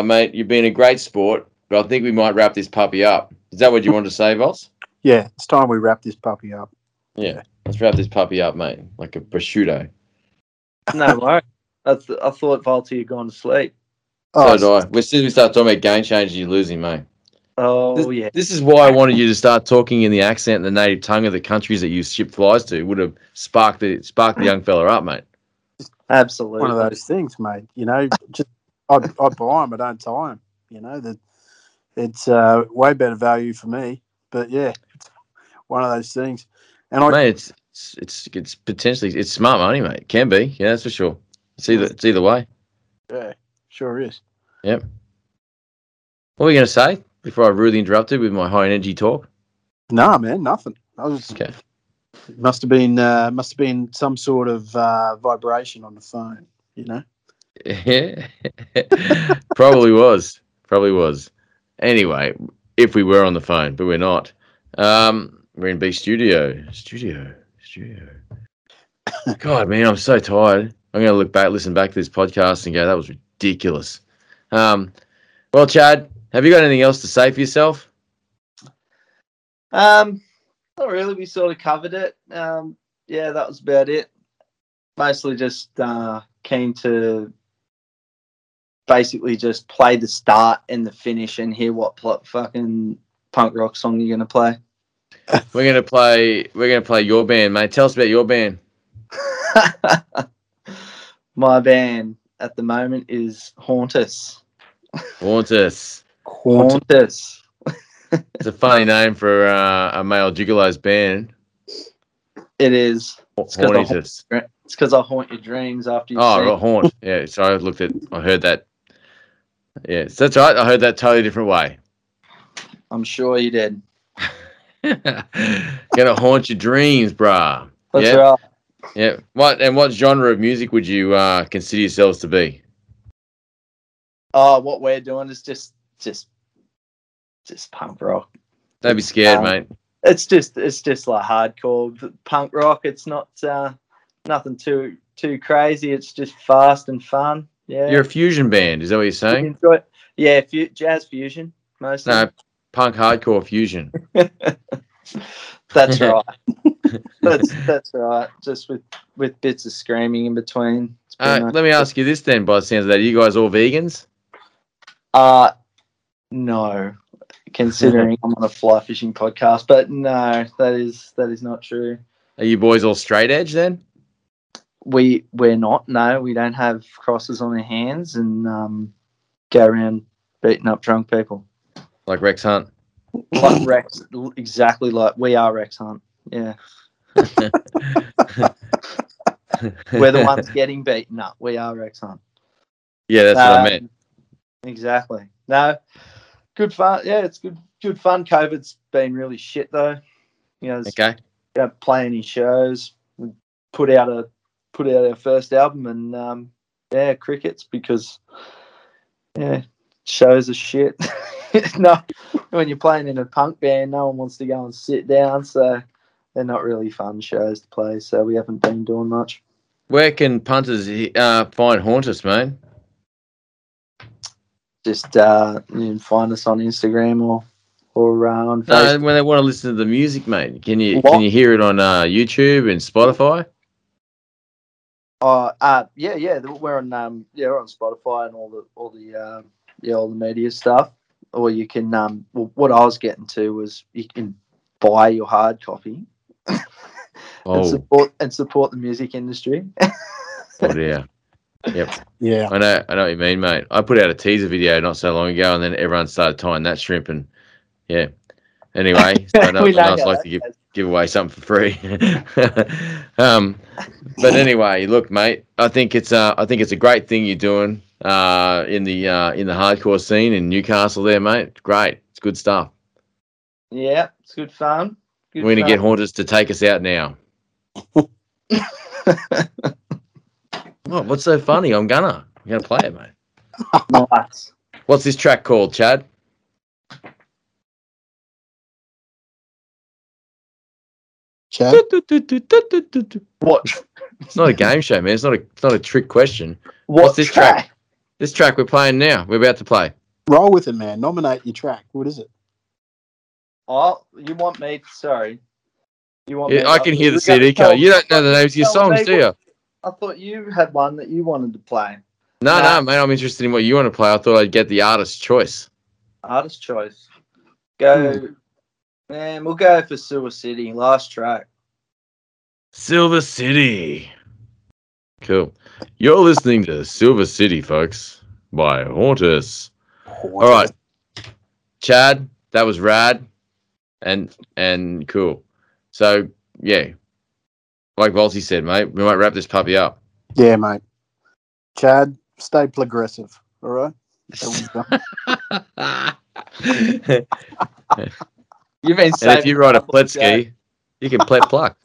mate, you've been a great sport, but I think we might wrap this puppy up. Is that what you want to say, Valtzer? Yeah, it's time we wrap this puppy up. Yeah, let's wrap this puppy up, mate, like a prosciutto. No worries. I thought Valtzer had gone to sleep. Oh, so did I. As soon as we start talking about game changes, you're losing, mate. Oh, yeah. This is why I wanted you to start talking in the accent and the native tongue of the countries that you ship flies to. It would have sparked the young fella up, mate. Absolutely. One of those things, mate. You know, just I buy them. I don't tie them. You know, it's way better value for me. But, yeah, it's one of those things. And mate, it's potentially – it's smart money, mate. It can be. Yeah, that's for sure. It's either way. Yeah, sure is. Yep. What were you going to say before I rudely interrupted with my high-energy talk? Nah, man, nothing. I was okay. It must have been some sort of vibration on the phone, you know? Yeah. Probably was. Anyway, if we were on the phone, but we're not. We're in B Studio. Studio. God, man, I'm so tired. I'm going to listen back to this podcast and go, that was ridiculous. Well, Chad, have you got anything else to say for yourself? Not really. We sort of covered it. Yeah, that was about it. Mostly just keen to basically just play the start and the finish and hear what fucking punk rock song you're going to play. We're going to play your band, mate. Tell us about your band. My band at the moment is Hauntus. Hauntus. It's a funny name for a male gigolo's band. It is. It's because I haunt your dreams after you see. Oh, haunt. Yeah, sorry, I heard that. Yeah, so that's right. I heard that totally different way. I'm sure you did. Gonna haunt your dreams, brah. That's right. Yeah. What genre of music would you consider yourselves to be? Oh, what we're doing is just punk rock. Don't be scared, mate. It's just like hardcore punk rock. It's not nothing too crazy. It's just fast and fun. Yeah. You're a fusion band, is that what you're saying? Yeah, jazz fusion mostly. No, punk hardcore fusion. That's right. that's right. Just with bits of screaming in between. Nice. Let me ask you this then. By the sounds of that, are you guys all vegans? No. Considering I'm on a fly fishing podcast, but no, that is not true. Are you boys all straight edge then? We're not. No, we don't have crosses on our hands and go around beating up drunk people. Like Rex Hunt. Like Rex, exactly like we are Rex Hunt. Yeah. We're the ones getting beaten up. We are Rex Hunt. Yeah, that's what I meant. Exactly. No, good fun. Yeah, it's good fun. COVID's been really shit though. You know, okay. Don't play any shows. We put out our first album and crickets because shows are shit. No, when you're playing in a punk band, no one wants to go and sit down, so they're not really fun shows to play, so we haven't been doing much. Where can punters find Hauntus, mate? Just you can find us on Instagram or on Facebook. No, when they want to listen to the music, mate, can you hear it on YouTube and Spotify? Yeah, we're on we're on Spotify and all the media stuff. Or you can what I was getting to was you can buy your hard copy and support the music industry. Oh dear. Yep. Yeah. I know what you mean, mate. I put out a teaser video not so long ago and then everyone started tying that shrimp and yeah. Anyway, so I like to give away something for free. But anyway, look, mate, I think it's a great thing you're doing. In the hardcore scene in Newcastle there, mate. Great. It's good stuff. Yeah, it's good fun. We're going to get Hauntus to take us out now. What's so funny? I'm going to play it, mate. Nice. What's this track called, Chad? Chad? What? It's not a game show, man. It's not a trick question. What's this track? This track we're playing now. We're about to play. Roll with it, man. Nominate your track. What is it? Oh, you want me? Sorry. You want? Yeah, me, I can hear the CD cover. You don't know the names of your songs, do you? I thought you had one that you wanted to play. No, mate. I'm interested in what you want to play. I thought I'd get the artist's choice. Artist's choice. Go, man. We'll go for Silver City. Last track. Silver City. Cool. You're listening to Silver City, folks, by Hauntus. All right, Chad. That was rad, and cool. So yeah, like Valtzer said, mate, we might wrap this puppy up. Yeah, mate. Chad, stay progressive. All right. You've been. And if you ride a pletski, you can plet pluck.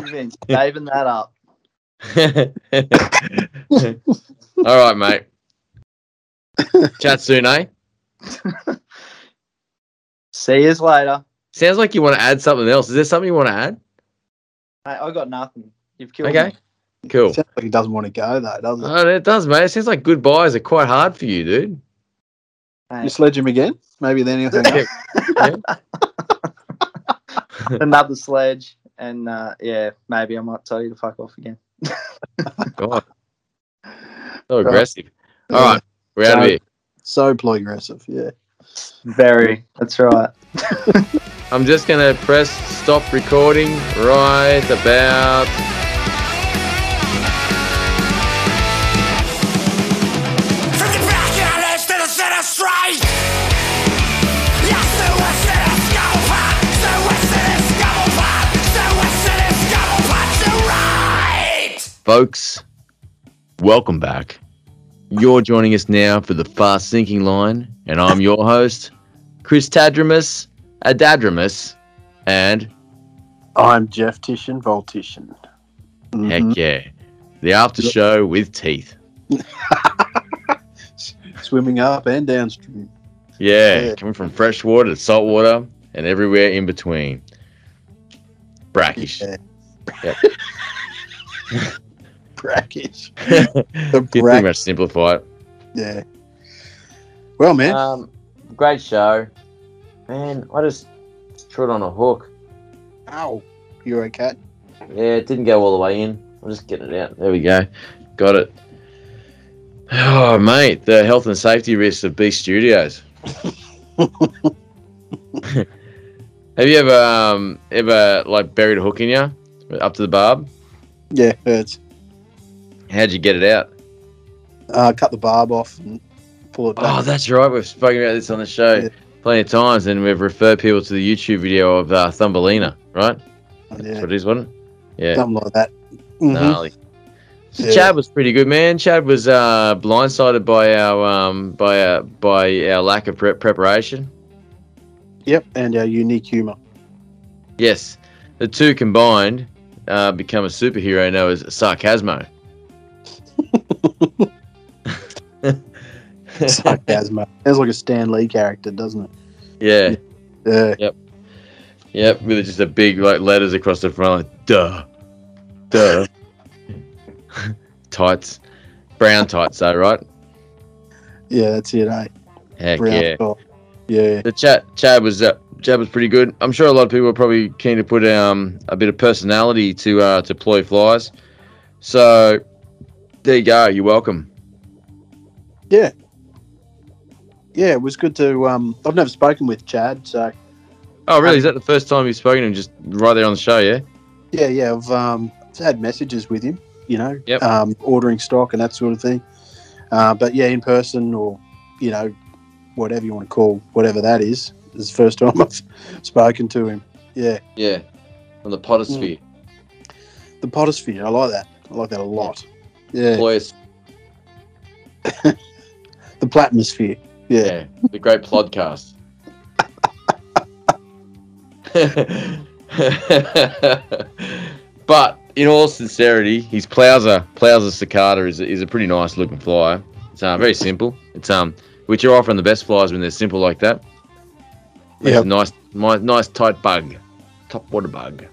You've been saving that up. All right, mate. Chat soon, eh? See you later. Sounds like you want to add something else. Is there something you want to add? Mate, I got nothing. You've killed me. Okay, cool. Sounds like he doesn't want to go, though, does it? Oh, it does, mate. It seems like goodbyes are quite hard for you, dude. Mate. You sledge him again? Maybe then he'll hang up. Another sledge. And, yeah, maybe I might tell you to fuck off again. God. So aggressive. All right. We're out of here. So Ploy aggressive, yeah. Very. That's right. I'm just going to press stop recording right about... From the back of the list to the center straight. Yes, the West in a scalp hat. The West in a scalp hat. The West in a scalp hat. The right. Folks, welcome back. You're joining us now for The Fast Sinking Line, and I'm your host, Chris Tadrimus, Adadrimus, and... I'm Jeff Titian, Voltitian. Mm-hmm. Heck yeah. The after show with teeth. Swimming up and downstream. Yeah, coming from fresh water to salt water and everywhere in between. Brackish. Yeah. Yep. Brackish. You pretty much simplify it. Yeah. Well, man. Great show. Man, I just trod on a hook. Ow. You okay? Yeah, it didn't go all the way in. I'll just get it out. There we go. Got it. Oh, mate. The health and safety risks of Beast Studios. Have you ever like buried a hook in you? Up to the barb? Yeah, it hurts. How'd you get it out? Cut the barb off and pull it back. Oh, that's right. We've spoken about this on the show plenty of times, and we've referred people to the YouTube video of Thumbelina, right? Yeah. That's what it is, wasn't it? Yeah. Something like that. Mm-hmm. Gnarly. So yeah. Chad was pretty good, man. Chad was blindsided by our lack of preparation. Yep, and our unique humour. Yes. The two combined become a superhero known as Sarcasmo. Sarcasmo. Sounds like a Stan Lee character, doesn't it? Yeah. Yeah. Yep. With just a big like letters across the front, like duh. Tights, brown tights, though, right? Yeah, that's it, eh? Heck brown top. Yeah. The Chad was pretty good. I'm sure a lot of people are probably keen to put a bit of personality to Ploy Flies, so. There you go. You're welcome. Yeah. Yeah, it was good to... I've never spoken with Chad, so... Oh, really? Is that the first time you've spoken to him just right there on the show, yeah? Yeah. I've had messages with him, you know, ordering stock and that sort of thing. But, yeah, in person or, you know, whatever you want to call whatever that is the first time I've spoken to him. Yeah. Yeah. From the potosphere. The potosphere. I like that. I like that a lot. Yeah. The Platmosphere. Yeah. The great podcast. But in all sincerity, his Plowser cicada is a pretty nice looking fly. It's very simple. It's which are often the best flies when they're simple like that. It's a nice tight bug, top water bug.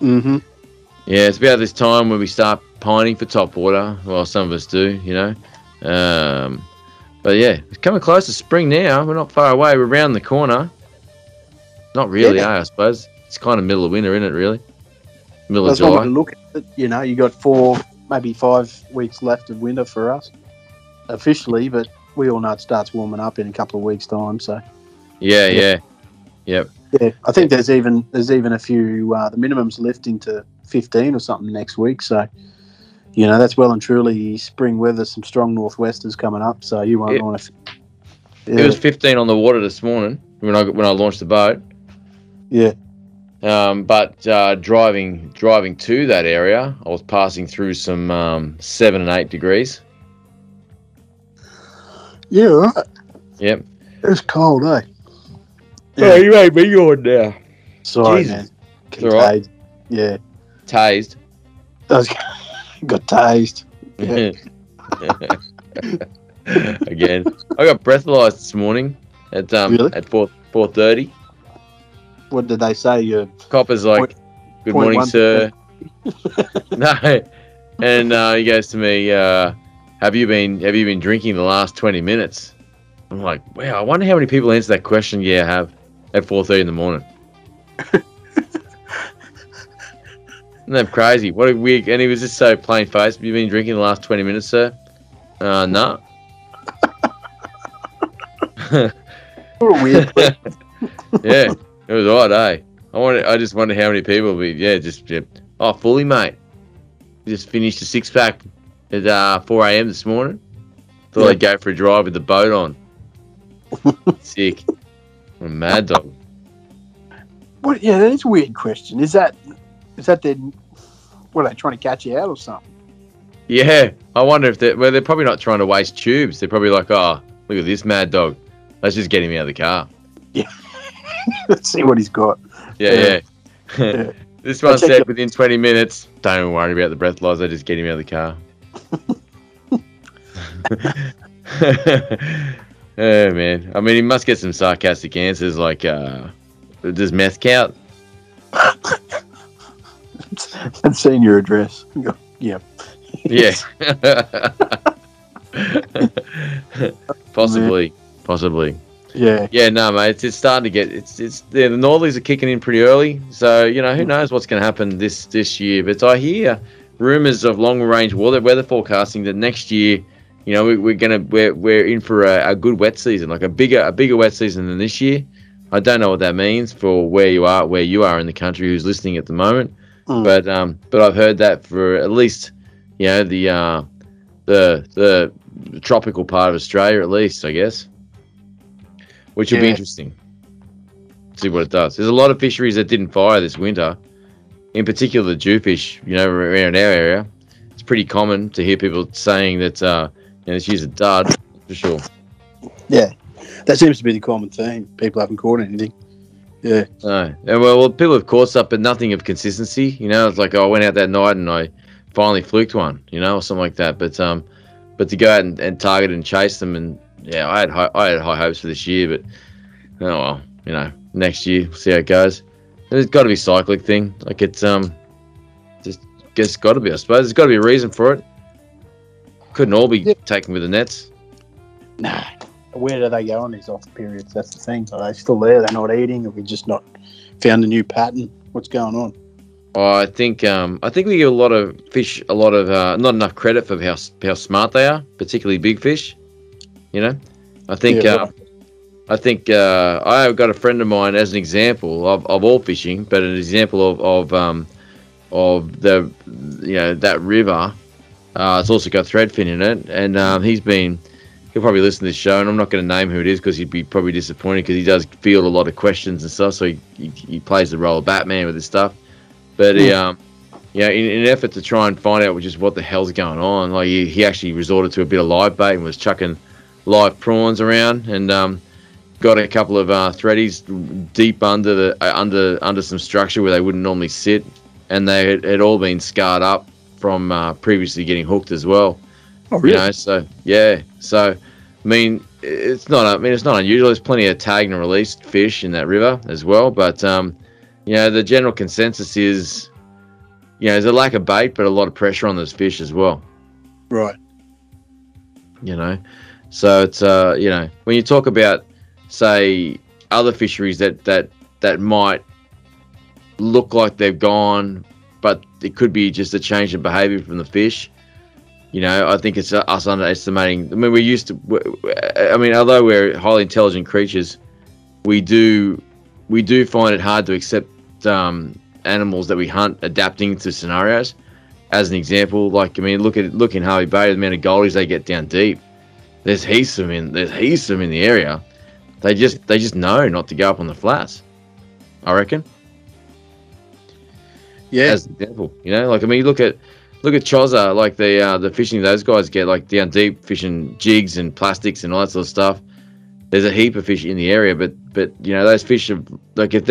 Mm-hmm. Yeah, it's about this time when we start pining for top water. Well, some of us do, you know. But yeah, it's coming close to spring now. We're not far away. We're around the corner. Not really, I suppose. It's kind of middle of winter, isn't it, really? Middle of July. Look at it, you know, you got 4, maybe 5 weeks left of winter for us officially, but we all know it starts warming up in a couple of weeks' time. So. Yeah. I think there's even a few. The minimum's lifting to 15 or something next week. So, you know, that's well and truly spring weather. Some strong northwesters coming up. So you won't want to. Yeah. It was 15 on the water this morning when I launched the boat. Yeah. But driving to that area, I was passing through some 7 and 8 degrees. Yeah, right. Yep. It's cold, eh? Yeah. Oh, you made me yawn now. Sorry, Jesus, man. It's all right. Yeah. Tased. Got tased. Yeah. Again. I got breathalyzed this morning at really? At 4:30. What did they say? Your copper's like, good morning, sir. No. And he goes to me, have you been drinking the last 20 minutes? I'm like, wow, I wonder how many people answer that question. Yeah, I have, at 4:30 in the morning. Isn't that crazy? What a weird. And he was just so plain faced. Have you been drinking the last 20 minutes, sir? No. What a weird question. Yeah. It was odd, eh? I just wonder how many people will be, fully, mate. Just finished a 6-pack at 4 a.m. this morning. Thought I'd go for a drive with the boat on. Sick. What a mad dog. What? Yeah, that is a weird question. Is that their, what, are they trying to catch you out or something? Yeah. I wonder if they're probably not trying to waste tubes. They're probably like, oh, look at this mad dog. Let's just get him out of the car. Yeah. Let's see what he's got. Yeah. This one said within 20 minutes, don't worry about the breathalyzer, just get him out of the car. Oh, man. I mean, he must get some sarcastic answers like, does meth count? I've seen your address. Yeah. Yeah. Possibly. Yeah, no, mate. It's starting to get. The northerlies are kicking in pretty early, so you know who knows what's going to happen this year. But I hear rumours of long range weather forecasting that next year, you know, we're in for a good wet season, like a bigger wet season than this year. I don't know what that means for where you are in the country, who's listening at the moment, but I've heard that for at least, you know, the tropical part of Australia, at least, I guess. Which will be interesting. See what it does. There's a lot of fisheries that didn't fire this winter. In particular, the jewfish, you know, around our area. It's pretty common to hear people saying that, you know, she's a dud, for sure. Yeah. That seems to be the common theme. People haven't caught anything. Yeah. No. And well, people have caught stuff, but nothing of consistency. You know, it's like, oh, I went out that night and I finally fluked one, you know, or something like that. But to go out and target and chase them and, yeah, I had high hopes for this year, but oh well, you know, next year we'll see how it goes. There's got to be a cyclic thing, like it's just got to be. I suppose there's got to be a reason for it. Couldn't all be taken with the nets. Nah, where do they go on these off periods? That's the thing. Are they still there? They're not eating. Have we just not found a new pattern? What's going on? Oh, I think we give a lot of not enough credit for how smart they are, particularly big fish. You know, I think I've got a friend of mine as an example of all fishing, but an example of the, you know, that river. It's also got threadfin in it, and he'll probably listen to this show, and I'm not going to name who it is because he'd be probably disappointed because he does field a lot of questions and stuff, so he plays the role of Batman with his stuff. But in an effort to try and find out just what the hell's going on, like he actually resorted to a bit of live bait and was chucking live prawns around, and got a couple of threadies deep under some structure where they wouldn't normally sit, and they had all been scarred up from previously getting hooked as well. Oh, really? You know, so I mean, it's not unusual. There's plenty of tagged and released fish in that river as well. But, you know, the general consensus is, you know, there's a lack of bait, but a lot of pressure on those fish as well. Right. You know, so it's, you know, when you talk about, say, other fisheries that might look like they've gone, but it could be just a change in behavior from the fish. You know, I think it's us underestimating. I mean, we're used to. I mean, although we're highly intelligent creatures, we do find it hard to accept animals that we hunt adapting to scenarios. As an example, like, I mean, look in Harvey Bay, the amount of goldies they get down deep. There's heaps of them in the area. They just know not to go up on the flats, I reckon. Yeah. As an example, you know, like, I mean, look at Choza, like the fishing those guys get, like down deep, fishing jigs and plastics and all that sort of stuff. There's a heap of fish in the area, but you know, those fish have, like, if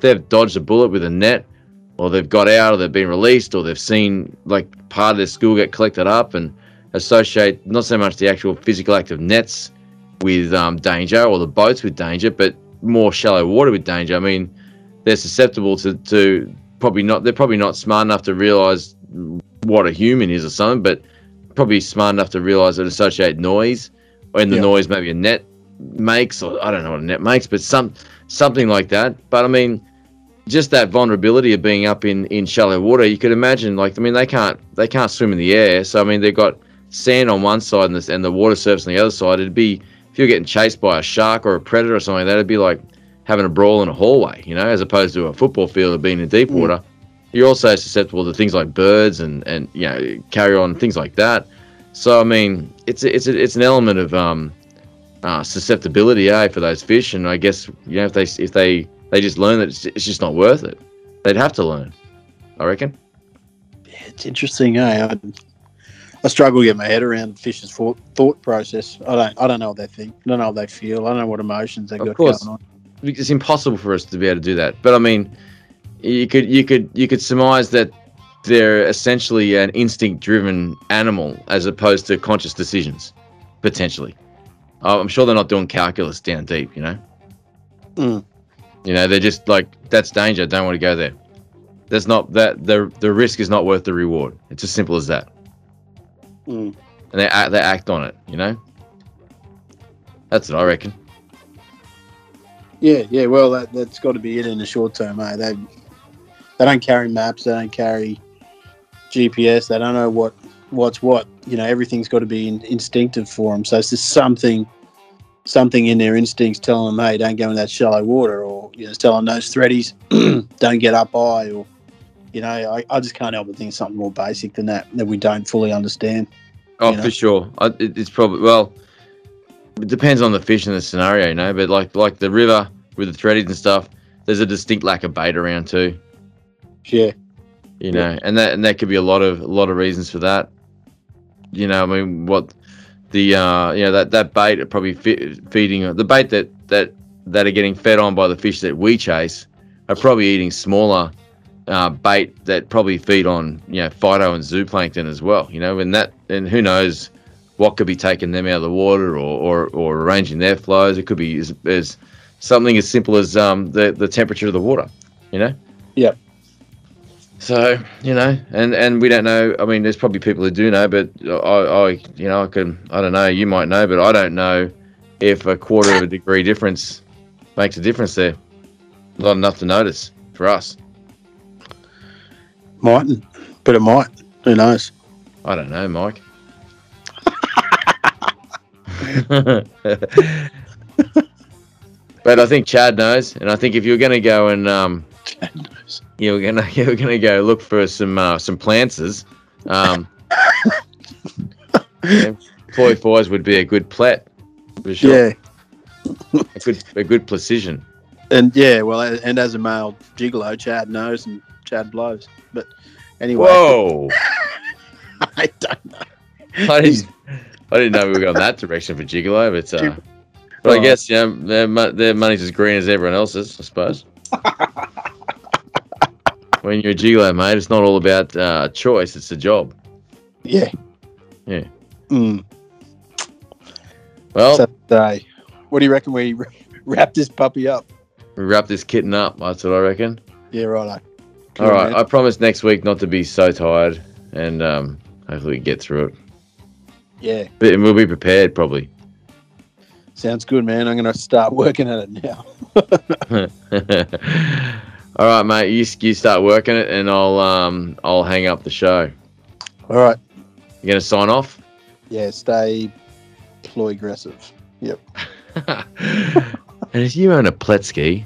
they've dodged a bullet with a net, or they've got out, or they've been released, or they've seen like part of their school get collected up and associate not so much the actual physical act of nets with danger, or the boats with danger, but more shallow water with danger. I mean, they're susceptible to probably not smart enough to realise what a human is or something, but probably smart enough to realise and associate noise, and the noise maybe a net makes, or I don't know what a net makes, but something like that. But I mean, just that vulnerability of being up in shallow water, you could imagine, like, I mean, they can't swim in the air, so I mean, they've got sand on one side and the water surface on the other side. It'd be, if you're getting chased by a shark or a predator or something like that, it'd be like having a brawl in a hallway, you know, as opposed to a football field or being in deep water. You're also susceptible to things like birds and you know, carry on, things like that. So I mean, it's an element of susceptibility, for those fish. And I guess, you know, if they just learn that it's just not worth it, they'd have to learn, I reckon. Yeah, it's interesting, eh? I struggle to get my head around fish's thought process. I don't know what they think. I don't know what they feel. I don't know what emotions they got going on. It's impossible for us to be able to do that. But I mean, you could surmise that they're essentially an instinct-driven animal as opposed to conscious decisions, potentially. I'm sure they're not doing calculus down deep, you know. Mm. You know, they're just like, that's danger. Don't want to go there. There's not that the risk is not worth the reward. It's as simple as that. Mm. And they act on it, you know. That's what I reckon. Yeah. Well, that's got to be it in the short term, eh? They don't carry maps. They don't carry GPS. They don't know what's what. You know, everything's got to be instinctive for them. So it's just something in their instincts telling them, hey, don't go in that shallow water, or, you know, it's telling those threadies, don't get up high, or, you know, I just can't help but think something more basic than that we don't fully understand. Oh, for sure. It's probably, well, it depends on the fish and the scenario, you know, but like the river with the threadies and stuff, there's a distinct lack of bait around too. Yeah. You know, and that could be a lot of reasons for that. You know, I mean, what the, you know, that bait are probably feeding, the bait that are getting fed on by the fish that we chase are probably eating smaller bait that probably feed on, you know, phyto and zooplankton as well, you know, and who knows what could be taking them out of the water or arranging their flows. It could be as something as simple as the temperature of the water, you know? Yeah. So, you know, and we don't know. I mean, there's probably people who do know, but I you know, I don't know, you might know, but I don't know if a quarter of a degree difference makes a difference there. Not enough to notice for us. Mightn't, but it might. Who knows? I don't know, Mike. But I think Chad knows, and I think if you're going to go and Chad knows, you're going to go look for some planters. Yeah, Ploy Flies would be a good plat for sure. Yeah, a good precision. And yeah, well, and as a male gigolo, Chad knows and Chad blows. But anyway, whoa, I don't know. I didn't know we were going that direction for gigolo, but I guess, you know, their money's as green as everyone else's, I suppose. When you're a gigolo, mate, it's not all about choice; it's a job. Yeah. Mm. Well, Saturday. What do you reckon we wrap this puppy up? We wrap this kitten up. That's what I reckon. Yeah, righto. All right. Man. I promise next week not to be so tired, and hopefully we can get through it. Yeah. But we'll be prepared, probably. Sounds good, man. I'm going to start working at it now. All right, mate. You start working it, and I'll hang up the show. All right. You going to sign off? Yeah, stay ploy aggressive. Yep. And if you own a Pletsky...